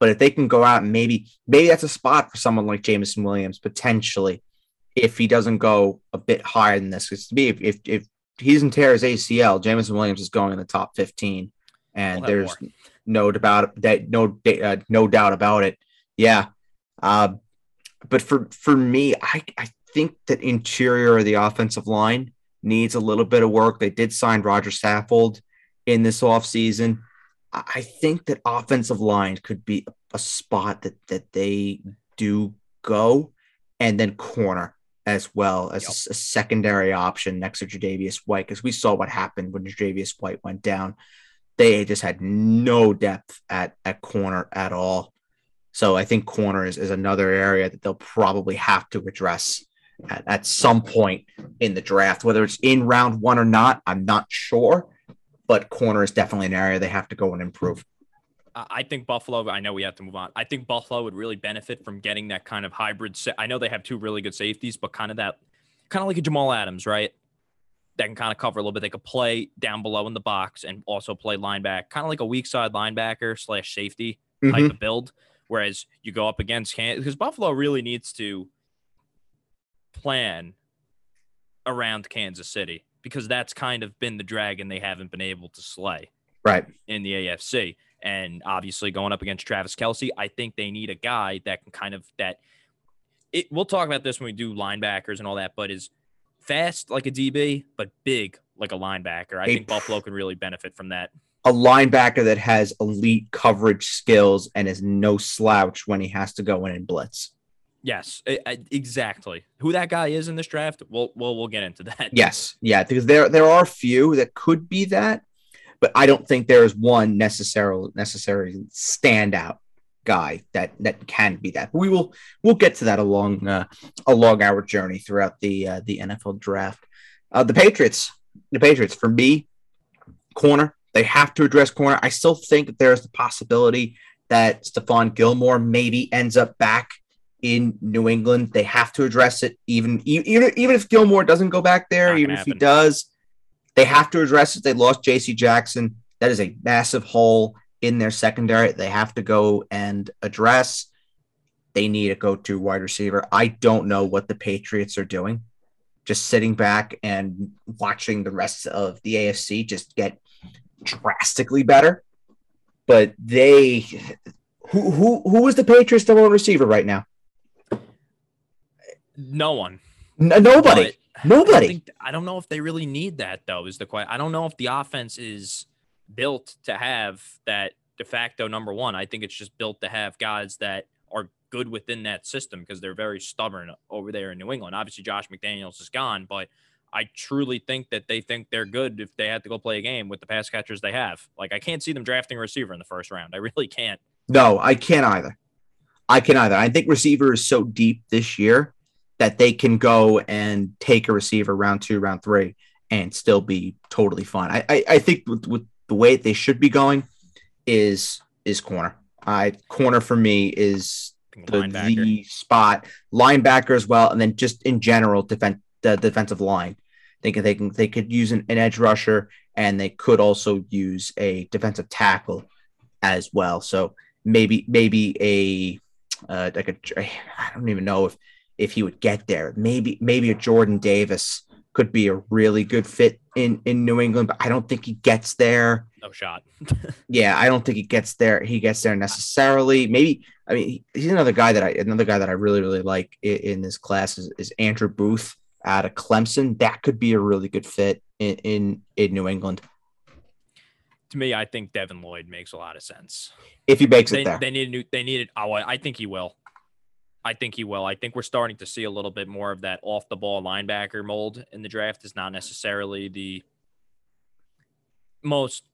But if they can go out and maybe maybe that's a spot for someone like Jameson Williams potentially, if he doesn't go a bit higher than this. Because to me, if if, if he doesn't tear his A C L, Jameson Williams is going in the top fifteen, and we'll there's more. no about that no uh, no doubt about it. Yeah, uh, but for for me, I I think that interior of the offensive line needs a little bit of work. They did sign Roger Saffold in this offseason. I think that offensive line could be a spot that that they do go, and then corner as well as yep. a, a secondary option next to Jadavius White, because we saw what happened when Jadavius White went down. They just had no depth at, at corner at all. So I think corner is, is another area that they'll probably have to address At, at some point in the draft, whether it's in round one or not, I'm not sure, but corner is definitely an area they have to go and improve. I think Buffalo, I know we have to move on. I think Buffalo would really benefit from getting that kind of hybrid set. I know they have two really good safeties, but kind of that, kind of like a Jamal Adams, right? That can kind of cover a little bit. They could play down below in the box and also play linebacker, kind of like a weak side linebacker slash safety type mm-hmm. of build. Whereas you go up against Kansas, because Buffalo really needs to plan around Kansas City, because that's kind of been the dragon they haven't been able to slay right in the A F C. And obviously going up against Travis Kelce, I think they need a guy that can kind of that it we'll talk about this when we do linebackers and all that, but is fast like a D B, but big like a linebacker. I a, think Buffalo could really benefit from that. A linebacker that has elite coverage skills and is no slouch when he has to go in and blitz. Yes, exactly. Who that guy is in this draft, we'll we'll, we'll get into that. Yes, yeah, because there there are a few that could be that, but I don't think there is one necessary necessary standout guy that that can be that. But we will we'll get to that along uh, along our journey throughout the uh, the N F L draft. Uh, the Patriots, the Patriots for me, corner. They have to address corner. I still think that there's the possibility that Stephon Gilmore maybe ends up back in New England. They have to address it. Even even, even if Gilmore doesn't go back there, even if happen. he does, they have to address it. They lost J C Jackson. That is a massive hole in their secondary. They have to go and address. They need a go-to wide receiver. I don't know what the Patriots are doing. Just sitting back and watching the rest of the A F C just get drastically better. But they who who who is the Patriots' number one receiver right now? No one. No, nobody. But nobody. I, think, I don't know if they really need that, though, is the question. I don't know if the offense is built to have that de facto number one. I think it's just built to have guys that are good within that system because they're very stubborn over there in New England. Obviously, Josh McDaniels is gone, but I truly think that they think they're good if they had to go play a game with the pass catchers they have. Like, I can't see them drafting a receiver in the first round. I really can't. No, I can't either. I can't either. I think receiver is so deep this year that they can go and take a receiver round two, round three, and still be totally fine. I I, I think with, with the way they should be going is is corner. I corner for me is the, the spot. Linebacker as well, and then just in general, defense the defensive line. They can, they can they could use an, an edge rusher, and they could also use a defensive tackle as well. So maybe maybe a uh, like a I don't even know if. If he would get there, maybe maybe a Jordan Davis could be a really good fit in, in New England, but I don't think he gets there. No shot. Yeah, I don't think he gets there. He gets there necessarily. Maybe I mean he's another guy that I another guy that I really really like in, in this class is, is Andrew Booth out of Clemson. That could be a really good fit in, in in New England. To me, I think Devin Lloyd makes a lot of sense. If he makes they, it there, they need a new. They need it. Oh, I think he will. I think he will. I think we're starting to see a little bit more of that off the ball linebacker mold in the draft. It's not necessarily the most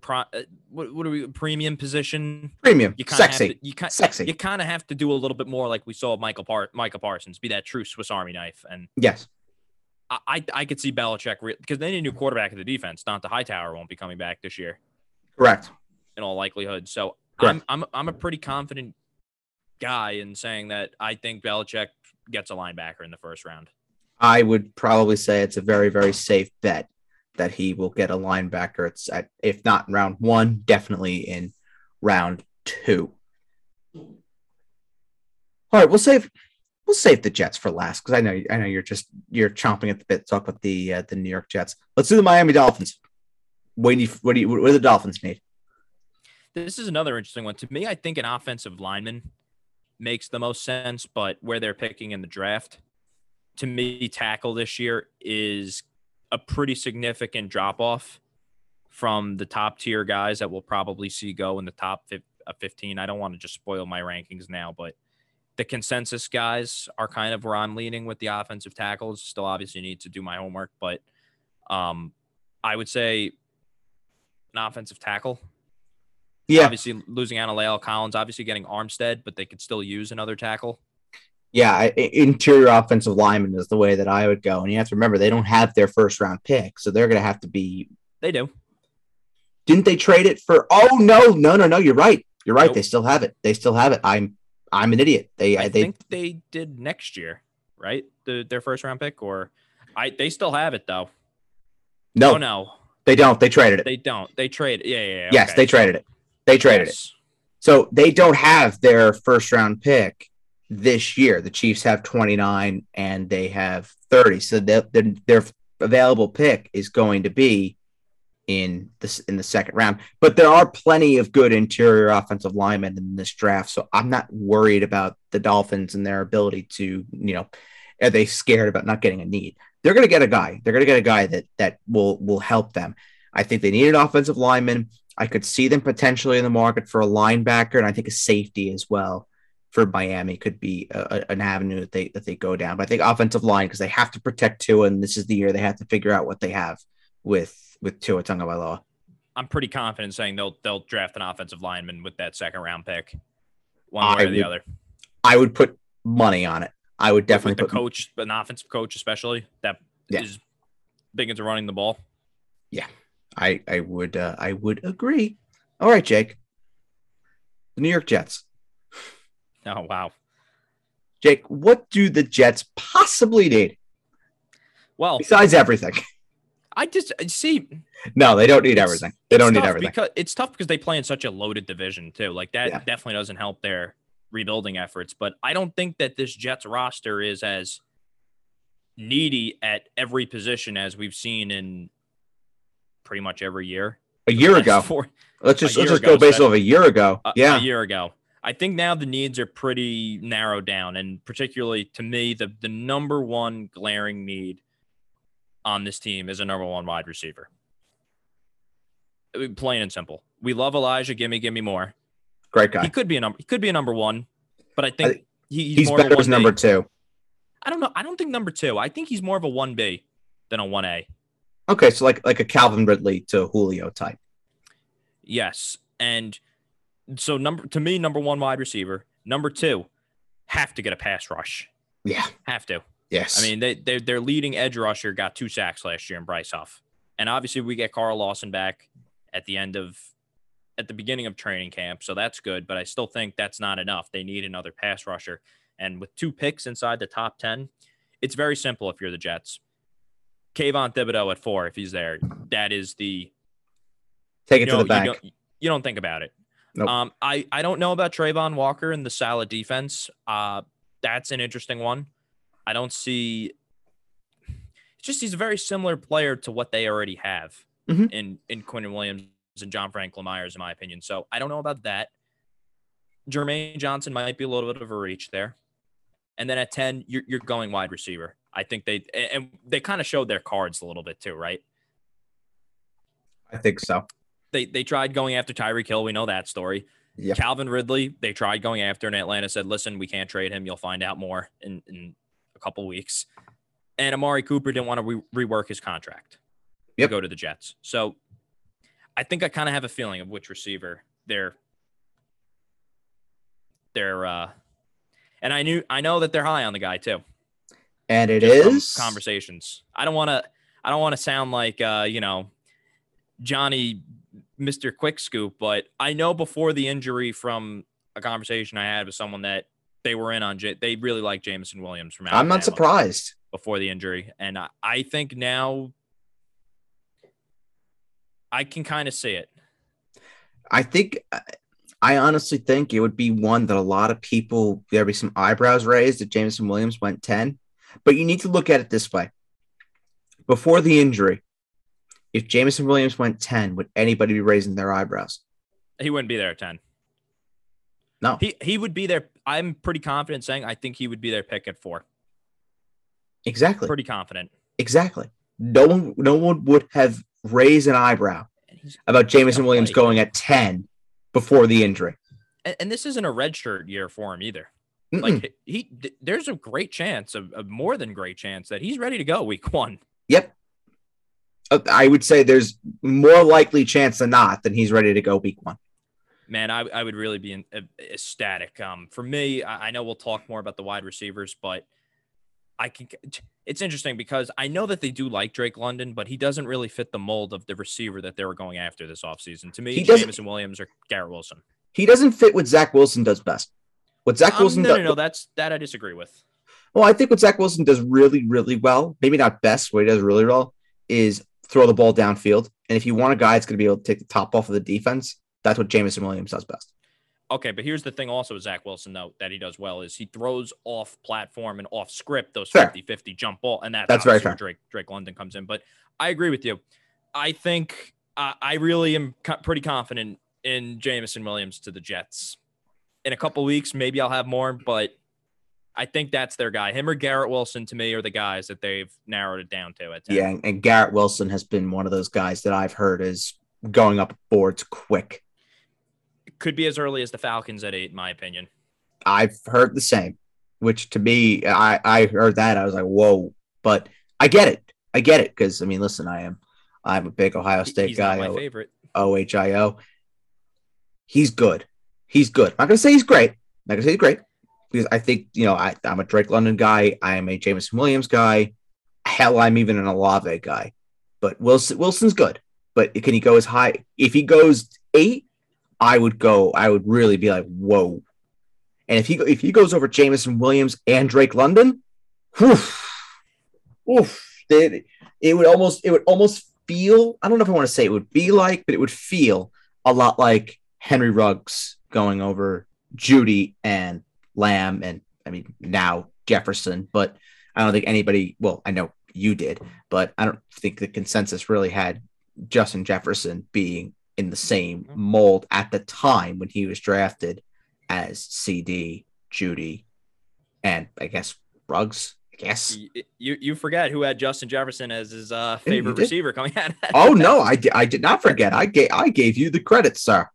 pro, what, what are we premium position? Premium, you sexy, have to, you kind sexy. You kind of have to do a little bit more, like we saw Michael Par- Michael Parsons, be that true Swiss Army knife. And yes, I I, I could see Belichick re- because they need a new quarterback of the defense. Dante Hightower won't be coming back this year, correct? In all likelihood, so correct. I'm I'm I'm a pretty confident guy in saying that I think Belichick gets a linebacker in the first round. I would probably say it's a very, very safe bet that he will get a linebacker. It's at, if not in round one, definitely in round two. All right, we'll save we'll save the Jets for last because I know I know you're just you're chomping at the bit to talk about the uh, the New York Jets. Let's do the Miami Dolphins. What do you, what do you, what do the Dolphins need? This is another interesting one to me. I think an offensive lineman makes the most sense, but where they're picking in the draft, to me, tackle this year is a pretty significant drop-off from the top-tier guys that we'll probably see go in the top fifteen. I don't want to just spoil my rankings now, but the consensus guys are kind of where I'm leaning with the offensive tackles. Still obviously need to do my homework, but um, I would say an offensive tackle. Yeah, obviously losing out on Lael Collins, obviously getting Armstead, but they could still use another tackle. Yeah, I, interior offensive lineman is the way that I would go, and you have to remember they don't have their first round pick, so they're going to have to be. They do. Didn't they trade it for? Oh no, no, no, no! You're right. You're right. Nope. They still have it. They still have it. I'm, I'm an idiot. They, I uh, they... think they did next year, right? The, their first round pick, or I? They still have it though. No, oh, no, they don't. They traded it. They don't. They trade. Yeah, yeah, yeah. Yes, okay. They traded it. They traded yes. it. So they don't have their first round pick this year. The Chiefs have twenty-nine and they have thirty. So their, their available pick is going to be in this in the second round. But there are plenty of good interior offensive linemen in this draft. So I'm not worried about the Dolphins and their ability to, you know, are they scared about not getting a need? They're going to get a guy. They're going to get a guy that that will will help them. I think they need an offensive lineman. I could see them potentially in the market for a linebacker, and I think a safety as well for Miami could be a, an avenue that they that they go down. But I think offensive line, because they have to protect Tua, and this is the year they have to figure out what they have with with Tua Tagovailoa. I'm pretty confident saying they'll they'll draft an offensive lineman with that second round pick, one way I or the would, other. I would put money on it. I would definitely with the put coach, an offensive coach especially that yeah. is big into running the ball. Yeah, I I would uh, I would agree. All right, Jake. The New York Jets. Oh, wow. Jake, what do the Jets possibly need? Well, besides everything. I just see. No, they don't need everything. They don't need everything. Because, it's tough because they play in such a loaded division, too. Like, that yeah. definitely doesn't help their rebuilding efforts. But I don't think that this Jets roster is as needy at every position as we've seen in pretty much every year. A year ago. Four, let's just let's just go based off a year ago. A, yeah. A year ago. I think now the needs are pretty narrowed down, and particularly to me, the, the number one glaring need on this team is a number one wide receiver. Plain and simple. We love Elijah. Gimme, gimme more. Great guy. He could be a number. He could be a number one, but I think I, he, he's, he's more better as number two. I don't know. I don't think number two. I think he's more of a one B than a one A. Okay, so like like a Calvin Ridley to Julio type. Yes, and. So number to me, number one wide receiver. Number two, have to get a pass rush. Yeah, have to. Yes, I mean they, they their leading edge rusher got two sacks last year in Bryce Huff, and obviously we get Carl Lawson back at the end of at the beginning of training camp, so that's good. But I still think that's not enough. They need another pass rusher, and with two picks inside the top ten, it's very simple. If you're the Jets, Kayvon Thibodeau at four, if he's there, that is the take it to know, the bank. You don't, you don't think about it. Nope. Um, I, I don't know about Trayvon Walker and the Salah defense. Uh, that's an interesting one. I don't see – it's just he's a very similar player to what they already have mm-hmm. in, in Quentin Williams and John Franklin Myers, in my opinion. So I don't know about that. Jermaine Johnson might be a little bit of a reach there. And then at ten, you're, you're going wide receiver. I think they – and they kind of showed their cards a little bit too, right? I think so. They they tried going after Tyreek Hill. We know that story. Yep. Calvin Ridley, they tried going after, and Atlanta said, listen, we can't trade him. You'll find out more in, in a couple weeks. And Amari Cooper didn't want to re- rework his contract yep. to go to the Jets. So I think I kind of have a feeling of which receiver they're they're uh, and I knew I know that they're high on the guy too. And it is conversations. I don't want to I don't want to sound like uh, you know, Johnny Mister Quick Scoop, but I know before the injury from a conversation I had with someone that they were in on, J- they really like Jameson Williams from Alabama. I'm not surprised. Before the injury. And I, I think now I can kind of see it. I think, I honestly think it would be one that a lot of people, there'd be some eyebrows raised if Jameson Williams went ten, but you need to look at it this way. Before the injury, if Jameson Williams went ten, would anybody be raising their eyebrows? He wouldn't be there at ten. No. He he would be there. I'm pretty confident saying I think he would be their pick at four. Exactly. Pretty confident. Exactly. No one no one would have raised an eyebrow about Jameson Williams going at ten before the injury. And, and this isn't a redshirt year for him either. Mm-mm. Like he, he there's a great chance, a, a more than great chance that he's ready to go week one. Yep. I would say there's more likely chance than not that he's ready to go week one. Man, I, I would really be in, uh, ecstatic. Um, for me, I, I know we'll talk more about the wide receivers, but I can. It's interesting because I know that they do like Drake London, but he doesn't really fit the mold of the receiver that they were going after this offseason. To me, Jameson Williams or Garrett Wilson. He doesn't fit what Zach Wilson does best. What Zach um, Wilson no, does, no, no, that's that I disagree with. Well, I think what Zach Wilson does really, really well, maybe not best, what he does really well is throw the ball downfield. And if you want a guy that's going to be able to take the top off of the defense, that's what Jameson Williams does best. Okay, but here's the thing also with Zach Wilson, though, that he does well is he throws off platform and off script those fifty-fifty jump ball. And that, that's very fair. Drake, Drake London comes in. But I agree with you. I think uh, I really am co- pretty confident in Jameson Williams to the Jets. In a couple weeks, maybe I'll have more, but I think that's their guy. Him or Garrett Wilson, to me, are the guys that they've narrowed it down to at ten. Yeah, and Garrett Wilson has been one of those guys that I've heard is going up boards quick. Could be as early as the Falcons at eight, in my opinion. I've heard the same, which to me, I, I heard that. I was like, whoa. But I get it. I get it. Because, I mean, listen, I am. I'm a big Ohio State he's guy. He's my favorite. O H I O. He's good. He's good. I'm not going to say he's great. I'm not going to say he's great. Because I think, you know, I, I'm a Drake London guy. I am a Jameson Williams guy. Hell, I'm even an Olave guy. But Wilson Wilson's good. But can he go as high? If he goes eight, I would go. I would really be like, whoa. And if he if he goes over Jameson Williams and Drake London, whew, oof, it, it would almost it would almost feel. I don't know if I want to say it would be like, but it would feel a lot like Henry Ruggs going over Judy and Lamb, and I mean now Jefferson. But I don't think anybody. Well, I know you did, but I don't think the consensus really had Justin Jefferson being in the same mold at the time when he was drafted as C D, Judy, and I guess Ruggs. I guess you you forget who had Justin Jefferson as his uh, favorite receiver coming out. Oh no, I, I did not forget. I gave I gave you the credit, sir.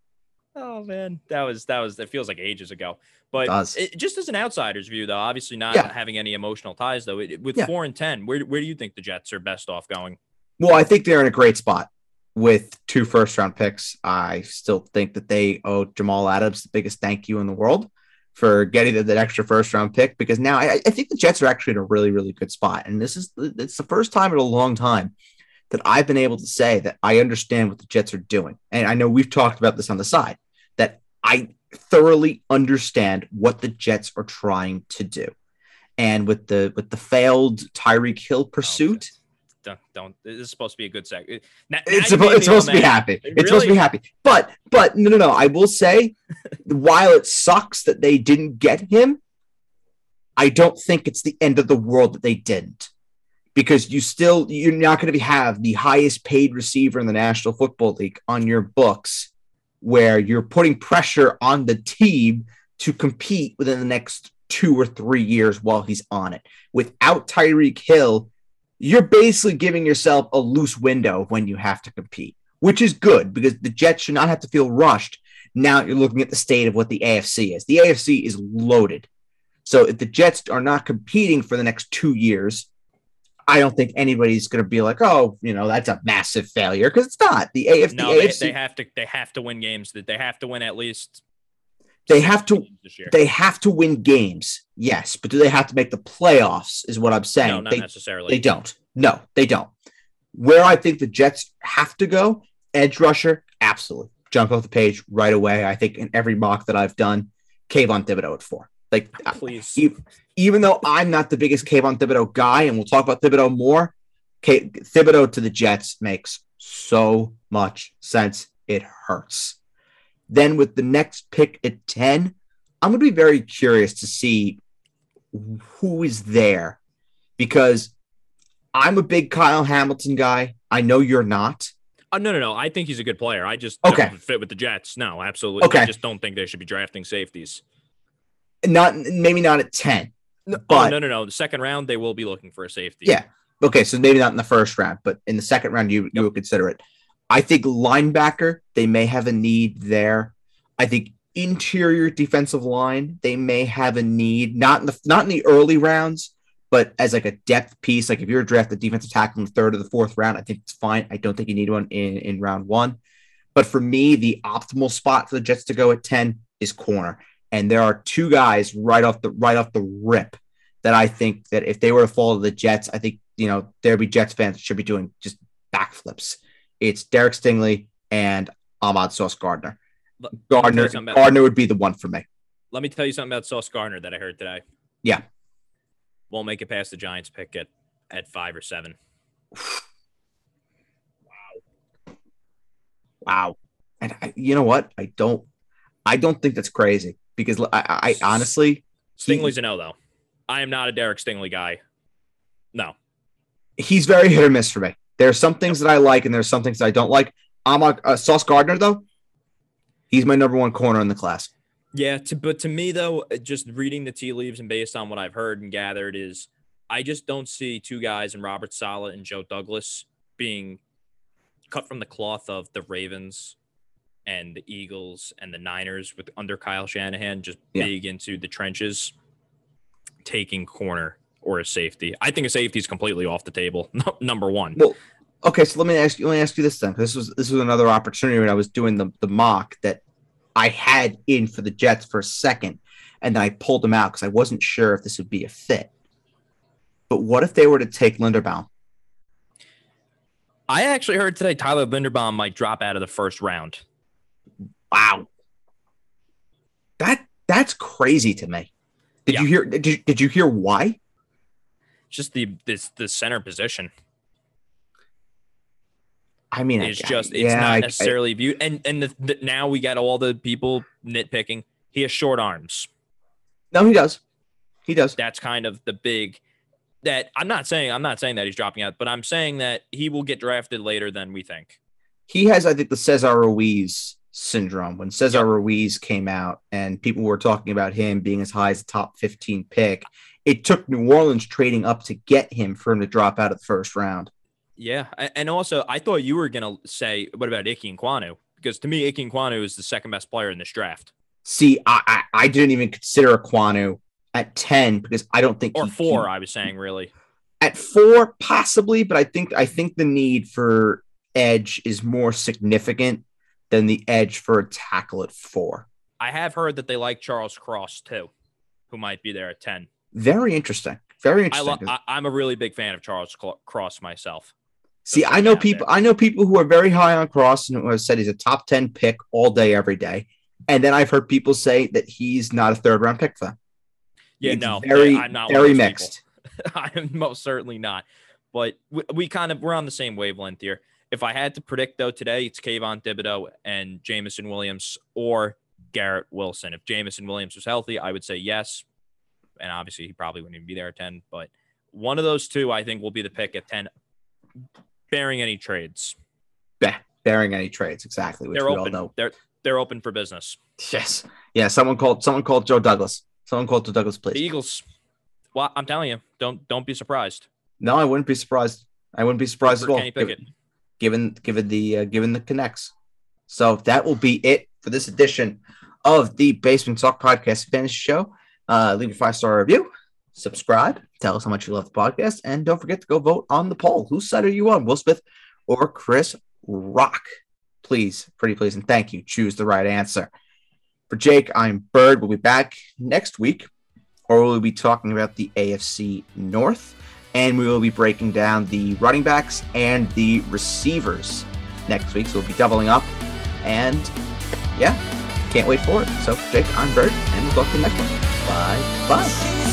Oh man, that was that was that feels like ages ago. But it, just as an outsider's view, though, obviously not yeah. having any emotional ties, though. It, with yeah. four and ten, where where do you think the Jets are best off going? Well, I think they're in a great spot. With two first-round picks, I still think that they owe Jamal Adams the biggest thank you in the world for getting that extra first-round pick, because now I, I think the Jets are actually in a really, really good spot. And this is it's the first time in a long time that I've been able to say that I understand what the Jets are doing. And I know we've talked about this on the side, that I thoroughly understand what the Jets are trying to do. And with the with the failed Tyreek Hill pursuit... Okay. Don't, don't. This is supposed to be a good second. It's, suppo- it's supposed to be happy. It's really? supposed to be happy. But, but no, no, no. I will say, while it sucks that they didn't get him, I don't think it's the end of the world that they didn't, because you still you're not going to have the highest paid receiver in the National Football League on your books, where you're putting pressure on the team to compete within the next two or three years while he's on it. Without Tyreek Hill, you're basically giving yourself a loose window when you have to compete, which is good because the Jets should not have to feel rushed. Now you're looking at the state of what the A F C is. The A F C is loaded. So if the Jets are not competing for the next two years, I don't think anybody's going to be like, oh, you know, that's a massive failure, because it's not. The A F C. No, they, A F C, they have to. They have to win games. That they have to win at least. They have to. They have to win games. Yes, but do they have to make the playoffs? Is what I'm saying. No, not they, necessarily. They don't. No, they don't. Where I think the Jets have to go, edge rusher, absolutely jump off the page right away. I think in every mock that I've done, Kayvon Thibodeau at four. Like, please, I, even though I'm not the biggest Kayvon Thibodeau guy, and we'll talk about Thibodeau more, Kay, Thibodeau to the Jets makes so much sense. It hurts. Then with the next pick at ten, I'm going to be very curious to see who is there, because I'm a big Kyle Hamilton guy. I know you're not. Uh, no, no, no. I think he's a good player. I just okay. don't fit with the Jets. No, absolutely. Okay. I just don't think they should be drafting safeties. Not Maybe not at ten. No, but, oh, no, no, no. The second round, they will be looking for a safety. Yeah. Okay, so maybe not in the first round, but in the second round, you, yep. you would consider it. I think linebacker, they may have a need there. I think interior defensive line, they may have a need, not in the not in the early rounds, but as like a depth piece. Like if you're drafted defensive tackle in the third or the fourth round, I think it's fine. I don't think you need one in, in round one. But for me, the optimal spot for the Jets to go at ten is corner. And there are two guys right off the right off the rip that I think that if they were to fall to the Jets, I think, you know, there'd be Jets fans that should be doing just backflips. It's Derek Stingley and Ahmad Sauce Gardner. Gardner, Gardner would be the one for me. Let me tell you something about Sauce Gardner that I heard today. Yeah. Won't make it past the Giants pick at, at five or seven. Wow. Wow. And I, you know what? I don't I don't think that's crazy, because I, I, I honestly... Stingley's he, a no, though. I am not a Derek Stingley guy. No. He's very hit or miss for me. There are some things that I like, and there are some things that I don't like. I'm a, uh, Sauce Gardner, though, he's my number one corner in the class. Yeah, to, but to me, though, just reading the tea leaves and based on what I've heard and gathered is I just don't see two guys in Robert Saleh and Joe Douglas being cut from the cloth of the Ravens and the Eagles and the Niners with under Kyle Shanahan, just yeah. big into the trenches, taking corner or a safety. I think a safety is completely off the table. Number one. Well, okay, so let me ask you. Let me ask you this then. This was this was another opportunity when I was doing the the mock that I had in for the Jets for a second, and then I pulled them out because I wasn't sure if this would be a fit. But what if they were to take Linderbaum? I actually heard today Tyler Linderbaum might drop out of the first round. Wow, that that's crazy to me. Did yeah. you hear? Did you, did you hear why? Just the this the center position. I mean, it's I, just it's yeah, not I, necessarily I, viewed. And and the, the, now we got all the people nitpicking. He has short arms. No, he does. He does. That's kind of the big. That I'm not saying I'm not saying that he's dropping out, but I'm saying that he will get drafted later than we think. He has, I think, the Cesar Ruiz syndrome. When Cesar Ruiz came out and people were talking about him being as high as the top fifteen pick, it took New Orleans trading up to get him for him to drop out of the first round. Yeah, and also, I thought you were going to say, what about Ike Nkwonu? Because to me, Ike Nkwonu is the second best player in this draft. See, I, I, I didn't even consider Nkwonu at ten because I don't think... Or four, can, I was saying, really. At four, possibly, but I think I think the need for edge is more significant than the edge for a tackle at four. I have heard that they like Charles Cross, too, who might be there at ten. Very interesting. Very interesting. I lo- I, I'm a really big fan of Charles Cl- Cross myself. See, I know people. There. I know people who are very high on Cross and who have said he's a top ten pick all day, every day. And then I've heard people say that he's not a third round pick for them. Yeah, it's no, very, I'm not very mixed. I am most certainly not. But we, we kind of we're on the same wavelength here. If I had to predict though today, it's Kayvon Thibodeau and Jamison Williams or Garrett Wilson. If Jamison Williams was healthy, I would say yes, and obviously he probably wouldn't even be there at ten. But one of those two, I think, will be the pick at ten. Bearing any trades, yeah, bearing any trades, exactly. Which they're we open. All know. They're they're open for business. Yes, yeah. Someone called. Someone called Joe Douglas. Someone called Joe Douglas, please. The Eagles. Well, I'm telling you, don't don't be surprised. No, I wouldn't be surprised. I wouldn't be surprised at all. Kenny Pickett, given given the uh, given the connects. So that will be it for this edition of the Basement Talk Podcast Fantasy Show. Uh, leave a five star review. Subscribe, tell us how much you love the podcast, and don't forget to go vote on the poll. Whose side are you on, Will Smith or Chris Rock? Please, pretty please, and thank you. Choose the right answer. For Jake, I'm Bird. We'll be back next week, or we'll be talking about the A F C North, and we will be breaking down the running backs and the receivers next week. So we'll be doubling up, and yeah, can't wait for it. So, for Jake, I'm Bird, and we'll talk to you next one. Bye. Bye.